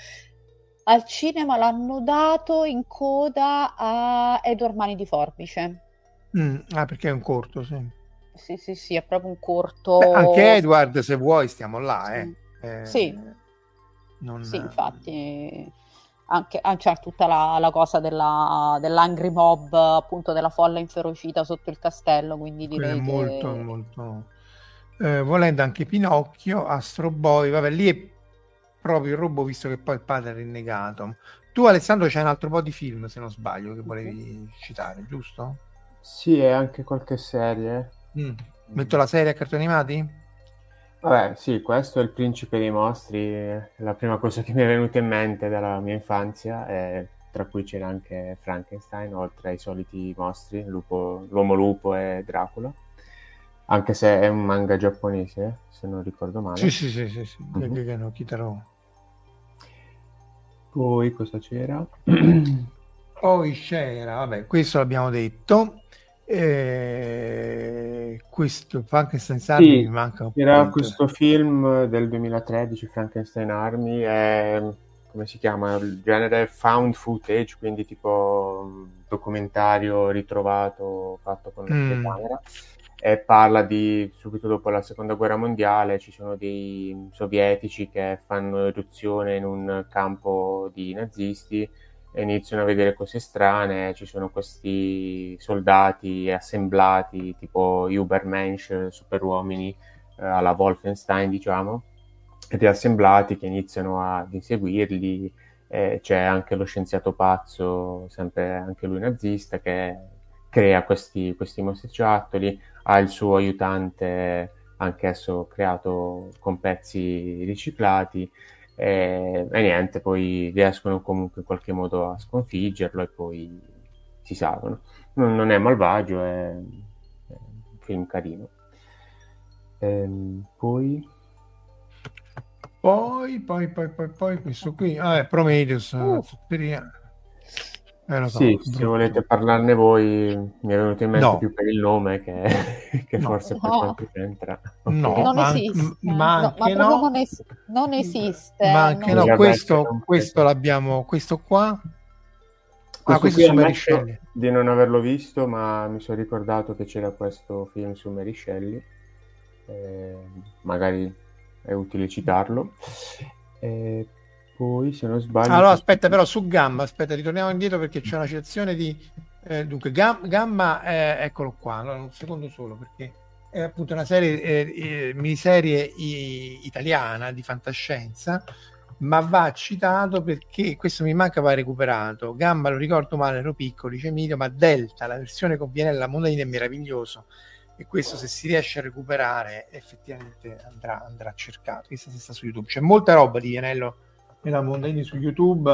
al cinema, l'hanno dato in coda a Edward Mani di Forbice. Mm, ah, perché è un corto, sì. Sì, sì, sì, è proprio un corto. Beh, anche Edward, se vuoi, stiamo là, eh. eh sì. Non... sì, infatti... anche c'è tutta la, la cosa della, dell'angry mob, appunto, della folla inferocita sotto il castello, quindi direi molto che... molto eh, volendo anche Pinocchio, Astro Boy, vabbè lì è proprio il robot, visto che poi il padre è rinnegato. Tu Alessandro c'è un altro po' di film, se non sbaglio, che volevi mm. citare, giusto? Sì, e anche qualche serie. mm. Metto la serie a cartoni animati? Vabbè, sì, questo è Il Principe dei Mostri, la prima cosa che mi è venuta in mente dalla mia infanzia, e tra cui c'era anche Frankenstein, oltre ai soliti mostri, lupo, l'uomo lupo e Dracula, anche se è un manga giapponese, se non ricordo male. Sì, sì, sì, sì, sì. Mm-hmm. Poi cosa c'era? Poi c'era, vabbè, questo l'abbiamo detto. Eh, questo Frankenstein Army, sì, manca un era punto. Questo film del duemilatredici, Frankenstein Army, è, come si chiama, il genere found footage, quindi tipo documentario ritrovato fatto con la mm. camera, e parla di subito dopo la seconda guerra mondiale, ci sono dei sovietici che fanno irruzione in un campo di nazisti, iniziano a vedere cose strane, ci sono questi soldati assemblati tipo Übermensch, superuomini eh, alla Wolfenstein, diciamo, riassemblati, che iniziano ad inseguirli, eh, c'è anche lo scienziato pazzo, sempre anche lui nazista, che crea questi, questi mostriciattoli, ha il suo aiutante anch'esso creato con pezzi riciclati, E, e niente, poi riescono comunque in qualche modo a sconfiggerlo e poi si salvano. Non, non è malvagio, è, è un film carino. E, poi... poi, poi, poi, poi, poi, questo qui, ah, è Prometheus. Uh. Eh, lo so, sì, se volete parlarne voi, mi è venuto in mente no. più per il nome che, che no. forse per no. quanto c'entra. Okay. No, non ma, esiste. Ma anche no, no. Non, es- non esiste. Ma anche non... no, questo, questo l'abbiamo, questo qua. Questo, ah, questo su Mary Shelley. Di non averlo visto, ma mi sono ricordato che c'era questo film su Mary Shelley. Eh, magari è utile citarlo. E poi, se non sbaglio... Allora, aspetta, però, su Gamma, aspetta, ritorniamo indietro perché c'è una citazione di... Eh, dunque, Gam- Gamma, eh, eccolo qua, allora, un secondo solo, perché è appunto una serie, eh, eh, miniserie i- italiana di fantascienza, ma va citato perché questo mi manca, va recuperato. Gamba, lo ricordo male, ero piccolo, dice Emilio, ma Delta, la versione con Vianella Mondadini, è meraviglioso, e questo, se si riesce a recuperare, effettivamente andrà, andrà cercato. Chissà se sta su YouTube, c'è molta roba di Vianello nella Mondadini su YouTube,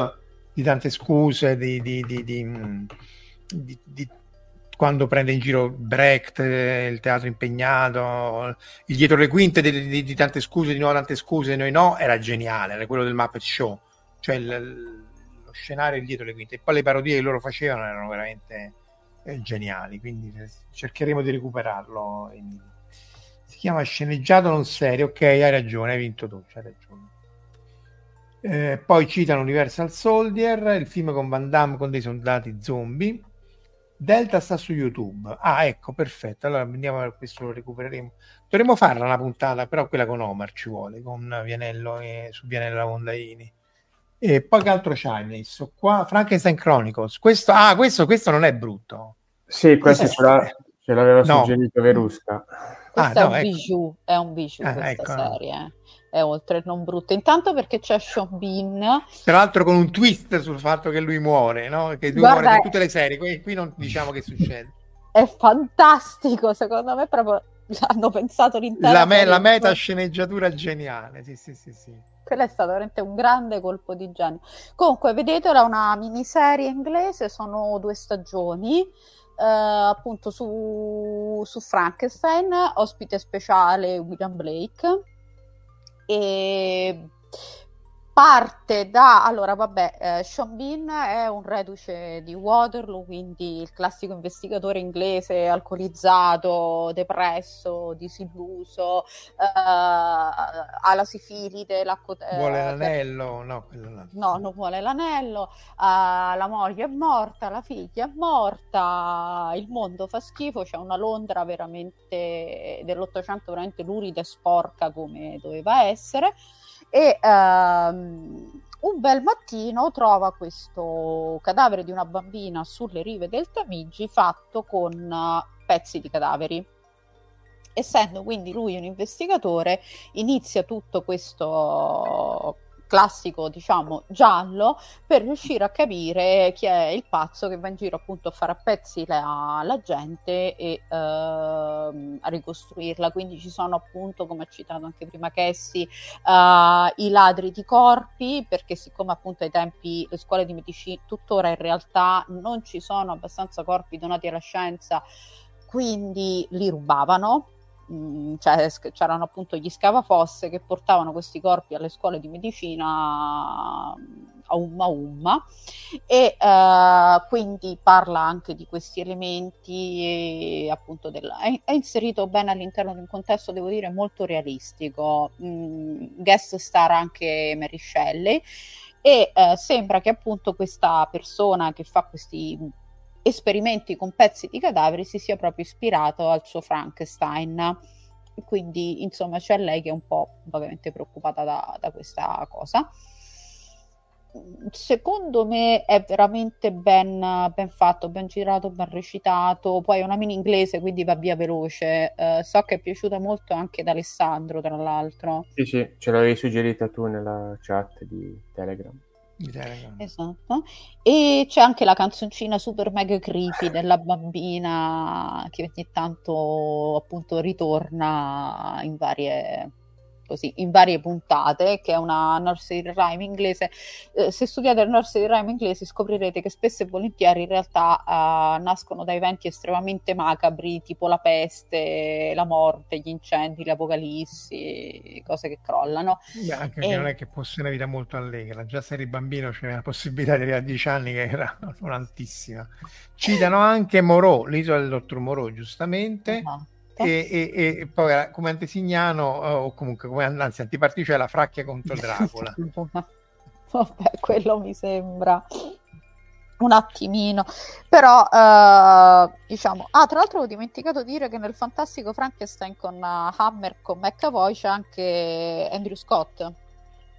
di tante scuse, di, di, di, di, di, di, di quando prende in giro Brecht, il teatro impegnato, il dietro le quinte di, di, di tante scuse, di nuovo tante scuse, noi no, era geniale, era quello del Muppet Show, cioè il, lo scenario il dietro le quinte, e poi le parodie che loro facevano erano veramente eh, geniali, quindi cercheremo di recuperarlo. Si chiama Sceneggiato non serio, ok, hai ragione, hai vinto tu, hai ragione. Eh, poi citano Universal Soldier, il film con Van Damme con dei soldati zombie. Delta sta su YouTube. Ah, ecco, perfetto. Allora andiamo, questo lo recupereremo. Dovremmo farla una puntata, però quella con Omar ci vuole, con Vianello e su Vianella Mondaini. E poi che altro c'hai messo qua? Frankenstein Chronicles. Questo, ah, questo, questo non è brutto. Sì, questo ce, ce l'aveva no. suggerito Verusca. Questo ah, è, no, ecco. bijou, è un bijou ah, questa ecco, serie. No. È oltre non brutto, intanto perché c'è Sean Bean, tra l'altro con un twist sul fatto che lui muore, no? Che lui Guarda, muore in tutte le serie, qui, qui non diciamo che succede. È fantastico, secondo me proprio hanno pensato l'intera la, me, la meta sceneggiatura geniale, sì sì sì sì. Quello è stato veramente un grande colpo di genio. Comunque, vedete, era una miniserie inglese, sono due stagioni. Uh, appunto su, su Frankenstein, ospite speciale William Blake, e parte da allora vabbè eh, Sean Bean è un reduce di Waterloo, quindi il classico investigatore inglese alcolizzato, depresso, disilluso, eh, ha la sifilide, la co- vuole eh, l'anello per... no, quello no. no non vuole l'anello, eh, la moglie è morta, la figlia è morta, il mondo fa schifo, c'è una Londra veramente dell'Ottocento veramente lurida e sporca come doveva essere. E um, un bel mattino trova questo cadavere di una bambina sulle rive del Tamigi, fatto con uh, pezzi di cadaveri. Essendo quindi lui un investigatore, inizia tutto questo classico, diciamo, giallo, per riuscire a capire chi è il pazzo che va in giro appunto a fare a pezzi la, la gente e uh, a ricostruirla. Quindi ci sono appunto, come ha citato anche prima Cassie, uh, i ladri di corpi, perché siccome appunto ai tempi le scuole di medicina, tuttora in realtà, non ci sono abbastanza corpi donati alla scienza, quindi li rubavano. Cioè, c'erano appunto gli scavafosse che portavano questi corpi alle scuole di medicina a umma umma, e eh, quindi parla anche di questi elementi e, appunto della, è, è inserito bene all'interno di un contesto, devo dire, molto realistico. Mm, guest star anche Mary Shelley, e eh, sembra che appunto questa persona che fa questi esperimenti con pezzi di cadaveri si sia proprio ispirato al suo Frankenstein, quindi insomma c'è lei che è un po' vagamente preoccupata da, da questa cosa. Secondo me è veramente ben, ben fatto, ben girato, ben recitato, poi è una mini inglese quindi va via veloce. Eh, so che è piaciuta molto anche ad Alessandro, tra l'altro. Sì sì, ce l'avevi suggerita tu nella chat di Telegram. Esatto. E c'è anche la canzoncina super mega creepy della bambina che ogni tanto appunto ritorna in varie così in varie puntate, che è una nursery rhyme inglese. Eh, se studiate il nursery rhyme inglese scoprirete che spesso e volentieri in realtà eh, nascono da eventi estremamente macabri, tipo la peste, la morte, gli incendi, l'apocalissi, cose che crollano. Yeah, anche e... non è che fosse una vita molto allegra, già se eri bambino c'era la possibilità di arrivare a dieci anni che era altissima. Citano anche Moreau, l'isola del dottor Moreau, giustamente. Uh-huh. E, e, e poi come antesignano o comunque come anzi antipartigia, la Fracchia contro Dracula. Vabbè, quello mi sembra un attimino, però eh, diciamo, ah, tra l'altro ho dimenticato di dire che nel fantastico Frankenstein con uh, Hammer, con McAvoy, c'è anche Andrew Scott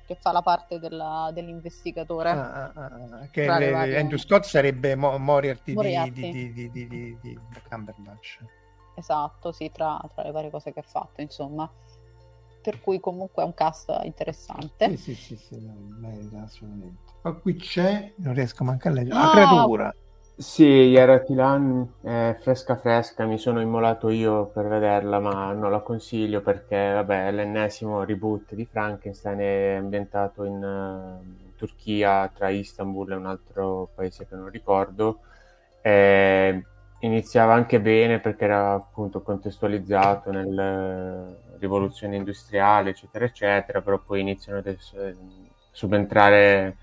che fa la parte della, dell'investigatore. Ah, ah, ah, che le, varie... Andrew Scott sarebbe Mo- Moriarty, Moriarty. Di, di, di, di, di, di Cumberbatch. Esatto, sì, tra, tra le varie cose che ha fatto, insomma. Per cui comunque è un cast interessante. Sì, sì, sì, sì, no, assolutamente. Ma qui c'è, non riesco manco a leggere, la ah! creatura. Sì, Yara Tilan è fresca fresca, mi sono immolato io per vederla, ma non la consiglio perché, vabbè, è l'ennesimo reboot di Frankenstein, è ambientato in, uh, in Turchia, tra Istanbul e un altro paese che non ricordo. E iniziava anche bene perché era appunto contestualizzato nella uh, rivoluzione industriale, eccetera, eccetera, però poi iniziano a subentrare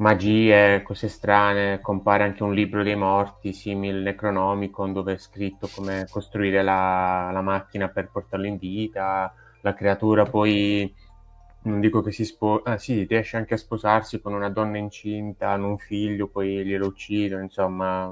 magie, cose strane, compare anche un libro dei morti, simile Necronomicon, dove è scritto come costruire la, la macchina per portarlo in vita. La creatura poi, non dico che si spo- ah, sì, riesce anche a sposarsi con una donna incinta, hanno un figlio, poi glielo uccidono, insomma,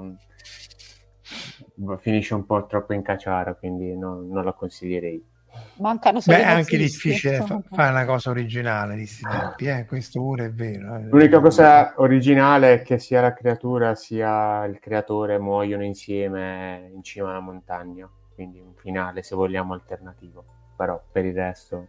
finisce un po' troppo in caciara, quindi no, non la consiglierei. Mancano solo. Beh, è anche difficile fa- fare una cosa originale di questi tempi, eh? Questo pure è vero. L'unica cosa originale è che sia la creatura sia il creatore muoiono insieme in cima alla montagna, quindi un finale, se vogliamo, alternativo, però per il resto...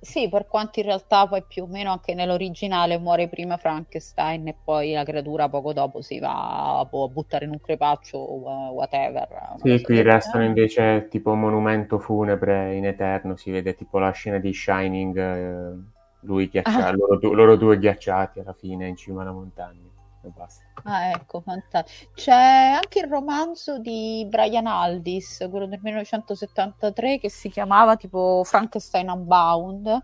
Sì, per quanto in realtà poi più o meno anche nell'originale muore prima Frankenstein e poi la creatura poco dopo si va a buttare in un crepaccio o whatever. Sì, qui restano invece tipo monumento funebre in eterno, si vede tipo la scena di Shining, eh, lui ghiacciato, ah. loro, loro due ghiacciati alla fine in cima alla montagna e basta. Ah, ecco, fantastico. C'è anche il romanzo di Brian Aldiss, quello del millenovecentosettantatré, che si chiamava tipo Frankenstein Unbound,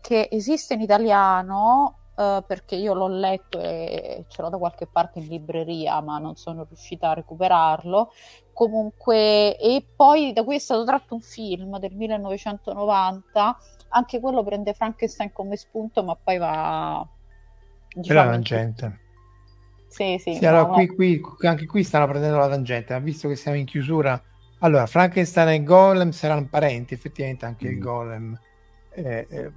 che esiste in italiano, eh, perché io l'ho letto e ce l'ho da qualche parte in libreria, ma non sono riuscita a recuperarlo. Comunque, e poi da cui è stato tratto un film del millenovecentonovanta, anche quello prende Frankenstein come spunto, ma poi va... Diciamo, la tangente. Sì, sì, sì, no, allora, no. Qui, qui, anche qui stanno prendendo la tangente, ma visto che siamo in chiusura, allora Frankenstein e Golem saranno parenti, effettivamente anche mm. il Golem, eh, eh,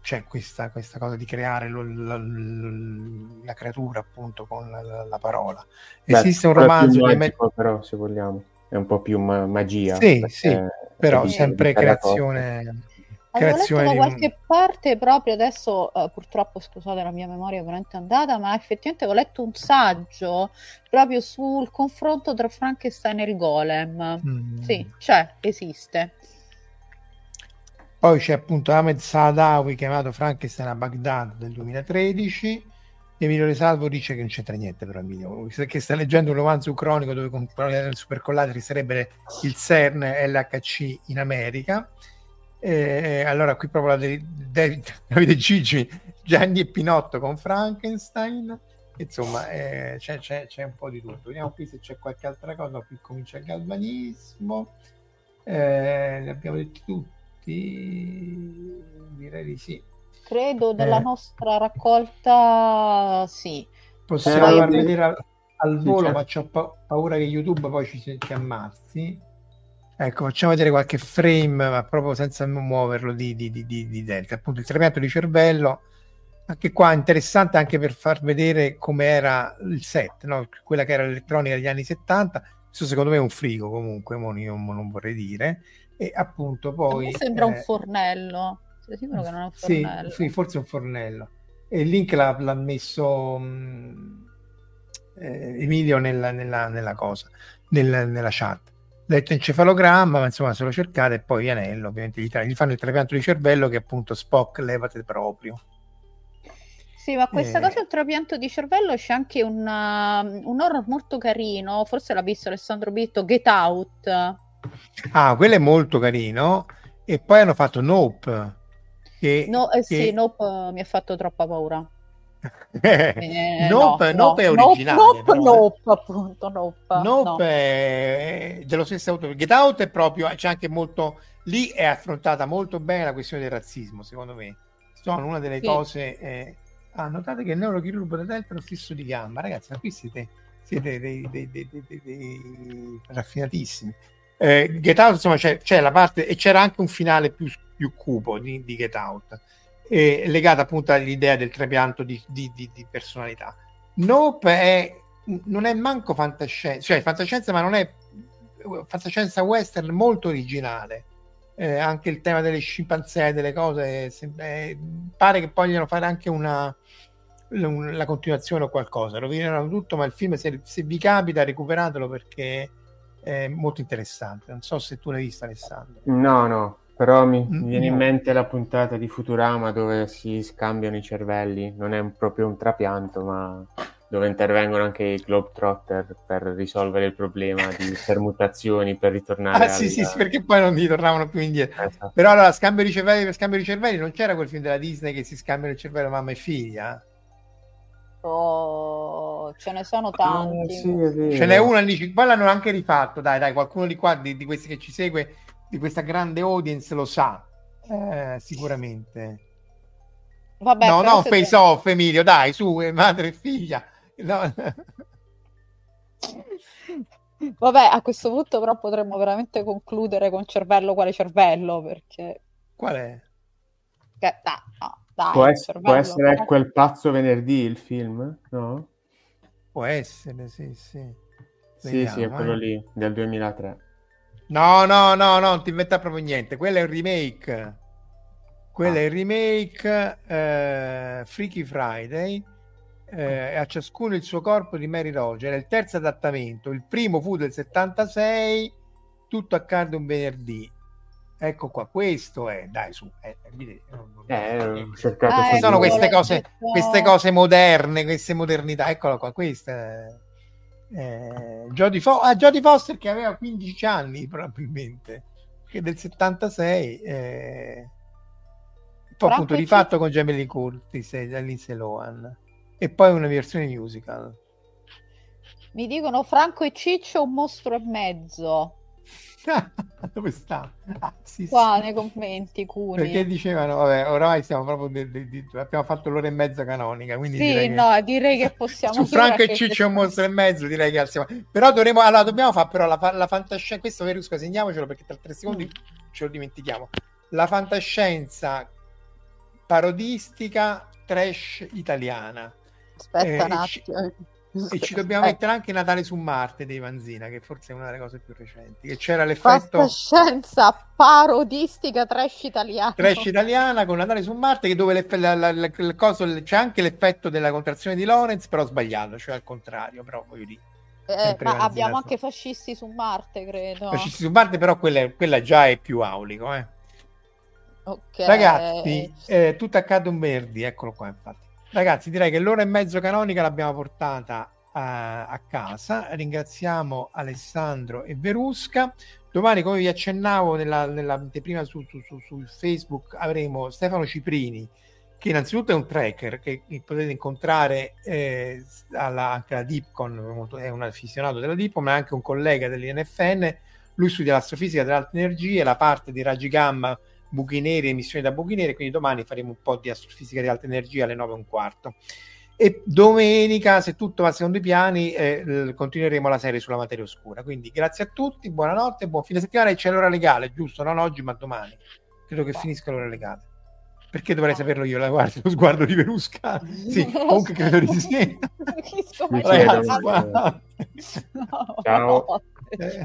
c'è questa, questa cosa di creare lo, la, la creatura appunto con la, la parola. Beh, esiste un romanzo magico, met... però se vogliamo è un po' più ma- magia, sì, sì, però sempre creazione. Avevo letto da qualche un... parte proprio adesso, uh, purtroppo scusate la mia memoria è veramente andata, ma effettivamente ho letto un saggio proprio sul confronto tra Frankenstein e il Golem. Mm. Sì, c'è, esiste. Poi c'è appunto Ahmed Saadawi, chiamato Frankenstein a Baghdad, del duemilatredici. Emilio De Salvo dice che non c'entra niente, però Emilio, che sta leggendo un romanzo cronico dove con il supercollateri sarebbe il CERN e l'H C in America. Eh, allora qui proprio la de- de- Davide Gigi, Gianni e Pinotto con Frankenstein, insomma, eh, c'è, c'è, c'è un po' di tutto. Vediamo qui se c'è qualche altra cosa. Qui comincia il galvanismo, eh, ne abbiamo detti tutti, direi di sì, credo della eh. nostra raccolta. Sì, possiamo far eh, vedere al, al volo, ma c'ho pa- paura che YouTube poi ci, ci ammazzi. Ecco, facciamo vedere qualche frame, ma proprio senza muoverlo, di, di, di, di Delta, appunto il trapianto di cervello. Anche qua interessante, anche per far vedere come era il set, no? Quella che era l'elettronica degli anni settanta. Questo secondo me è un frigo, comunque, mo io non vorrei dire. E appunto poi... A me sembra eh... un fornello, sei sicuro che non è un fornello? Sì, sì, forse è un fornello. E il link l'ha, l'ha messo mh, eh, Emilio nella, nella, nella cosa, nella, nella chat. Detto encefalogramma, ma insomma se lo cercate, e poi Vianello ovviamente gli, tra- gli fanno il trapianto di cervello, che appunto Spock levate proprio. Sì, ma questa eh. cosa del trapianto di cervello, c'è anche un, uh, un horror molto carino, forse l'ha visto Alessandro Bitto, Get Out. Ah, quello è molto carino. E poi hanno fatto Nope. Che, no, eh, che... sì, Nope uh, mi ha fatto troppa paura. Eh, nope, no, nope no, è originale Nope, però... nope appunto Nope, nope no. È dello stesso autore. Get Out è proprio, c'è anche molto lì, è affrontata molto bene la questione del razzismo, secondo me sono una delle sì. cose eh, Ah, notate che il neurochirurgo del delta è lo stesso di gamba, ragazzi, ma qui siete, siete dei, dei, dei, dei, dei, dei raffinatissimi. Eh, Get Out, insomma, c'è, c'è la parte, e c'era anche un finale più, più cupo di, di Get Out, eh, legato appunto all'idea del trapianto di, di, di, di personalità. Nope è, non è manco fantascienza, cioè fantascienza, ma non è fantascienza western molto originale. Eh, anche il tema delle scimpanzé, delle cose, se, eh, pare che vogliano fare anche una, una, la continuazione o qualcosa, rovinano tutto, ma il film, se, se vi capita, recuperatelo perché è molto interessante. Non so se tu l'hai vista, Alessandro. No, no, però mi, mi viene no. in mente la puntata di Futurama dove si scambiano i cervelli, non è un, proprio un trapianto, ma dove intervengono anche i Globetrotter per risolvere il problema di permutazioni, per ritornare ah, sì, sì, sì, perché poi non ritornavano più indietro. Esatto. Però allora, scambio di cervelli per scambio di cervelli, non c'era quel film della Disney che si scambiano il cervello mamma e figlia? Oh, ce ne sono tanti. Ah, sì, sì, ce n'è uno, dice, poi l'hanno anche rifatto, dai, dai, qualcuno di qua, di, di questi che ci segue, di questa grande audience lo sa, eh, sicuramente. Vabbè, no, no, Face te... Off, Emilio, dai, su, madre e figlia. No. Vabbè, a questo punto però potremmo veramente concludere con cervello quale cervello, perché qual è? Che, da, no, dai, può, es- cervello, può essere però... Quel pazzo venerdì il film, no? Può essere, sì, sì. Vediamo, sì, sì, è quello eh. lì del duemilatré. No, no, no, no, non ti inventa proprio niente, quello è un remake. Quello ah. è il remake eh, Freaky Friday, eh, a ciascuno il suo corpo di Mary Roger, è il terzo adattamento, il primo fu del settantasei, tutto accade un venerdì. Ecco qua, questo è, dai su, eh, eh, cercato ah, sono queste cose, queste cose moderne, queste modernità, eccolo qua, questa è... Eh, Jodie Fo- ah, Jodie Foster che aveva quindici anni probabilmente, che del settantasei... Eh... Poi appunto rifatto con Jamie Lee Curtis e Lindsay Lohan, e poi una versione musical. Mi dicono Franco e Ciccio un mostro e mezzo. Dove sta? Ah, sì, qua sì. Nei commenti Cuni. Perché dicevano vabbè, ormai siamo proprio de- de- de- abbiamo fatto l'ora e mezzo canonica, quindi sì, direi no, che... direi che possiamo su Franco e Ciccio un mostro e mezzo, direi che alziamo. Però dovremo allora dobbiamo fare però la, la fantascienza, questo Verusca segniamocelo perché tra tre secondi mm. ce lo dimentichiamo. La fantascienza parodistica trash italiana. Aspetta eh, un attimo. E ci, e ci dobbiamo eh. mettere anche Natale su Marte dei Vanzina, che forse è una delle cose più recenti, che c'era l'effetto fantascienza parodistica trash italiana. Trash italiana con Natale su Marte, che dove l'eff- la, la, la, la cosa, c'è anche l'effetto della contrazione di Lorenz, però sbagliato, cioè al contrario, però voglio dire. Eh, ma abbiamo anche Fascisti su Marte, credo. Fascisti su Marte, però quella, quella già è più aulico, eh. Okay. Ragazzi, eh, tutto accade un venerdì, eccolo qua infatti. Ragazzi, direi che l'ora e mezzo canonica l'abbiamo portata a, a casa. Ringraziamo Alessandro e Verusca. Domani, come vi accennavo nella, nella prima su, su, su, su Facebook, avremo Stefano Ciprini, che innanzitutto è un tracker che potete incontrare eh, alla, anche alla Dipcon, è un affezionato della Dipcon, ma è anche un collega dell'I N F N. Lui studia l'astrofisica dell'alta energia e la parte di raggi gamma, buchi neri, emissioni da buchi neri, quindi domani faremo un po' di astrofisica di alta energia alle nove e un quarto, e domenica, se tutto va secondo i piani, eh, continueremo la serie sulla materia oscura. Quindi grazie a tutti, buonanotte, buon fine settimana, e c'è l'ora legale, giusto? Non oggi ma domani, credo che finisca l'ora legale, perché dovrei saperlo io, la guardo, lo sguardo di Verusca, sì, comunque credo di sì. Ragazzi, guarda. Ciao. Eh.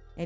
e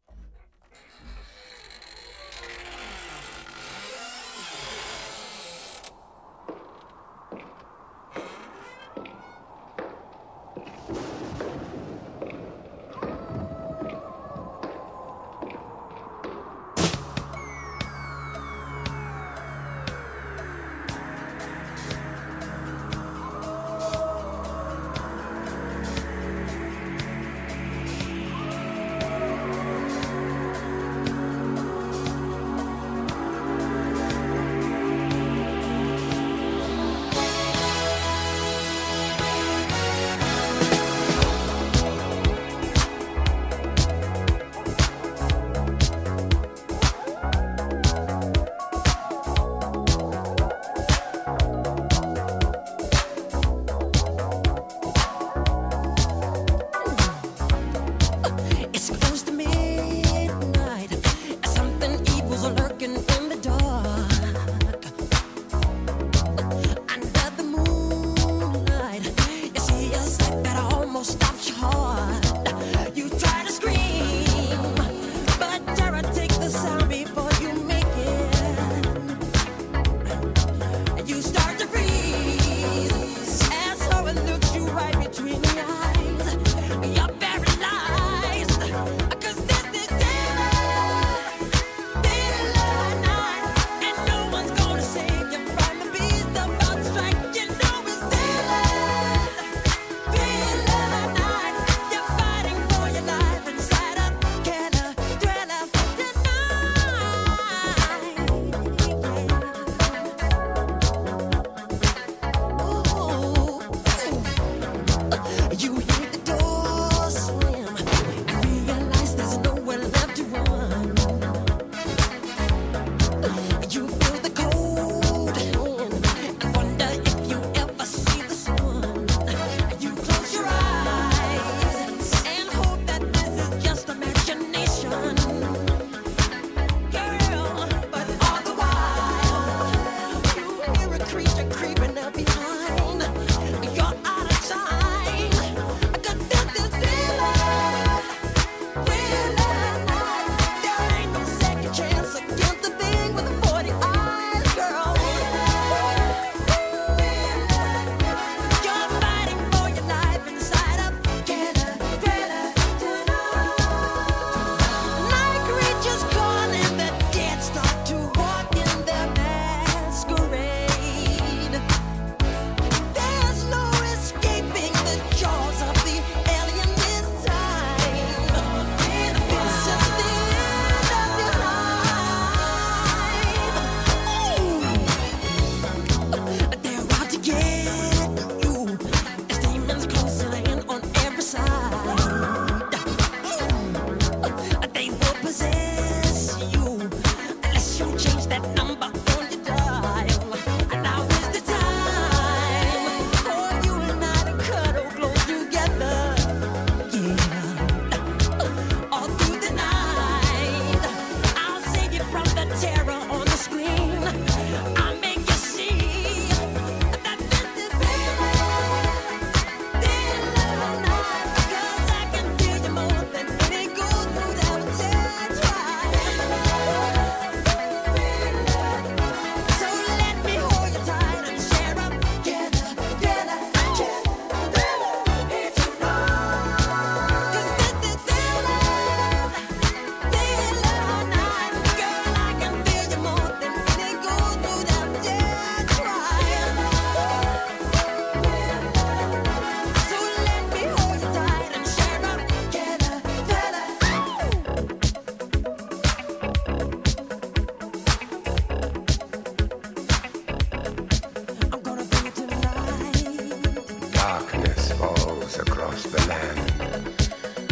the land.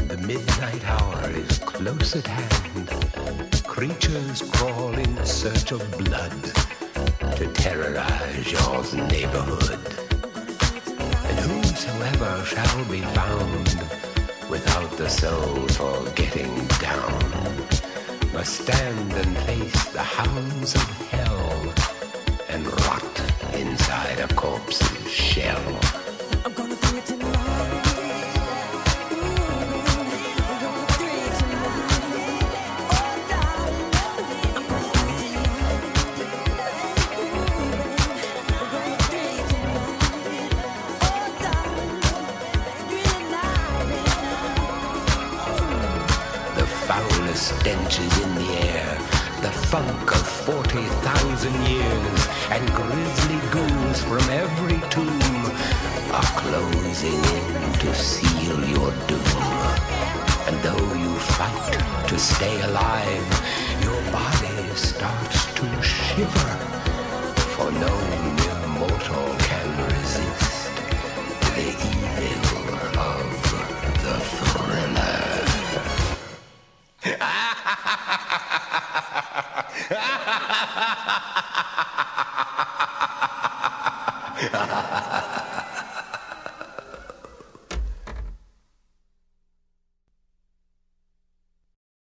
The midnight hour is close at hand. Creatures crawl in search of blood to terrorize your neighborhood. And whosoever shall be found without the soul for getting down must stand and face the hounds of hell and rot inside a corpse's shell. I'm gonna do it tonight. Stenches in the air, the funk of forty thousand years, and grisly ghouls from every tomb are closing in to seal your doom. And though you fight to stay alive, your body starts to shiver, for no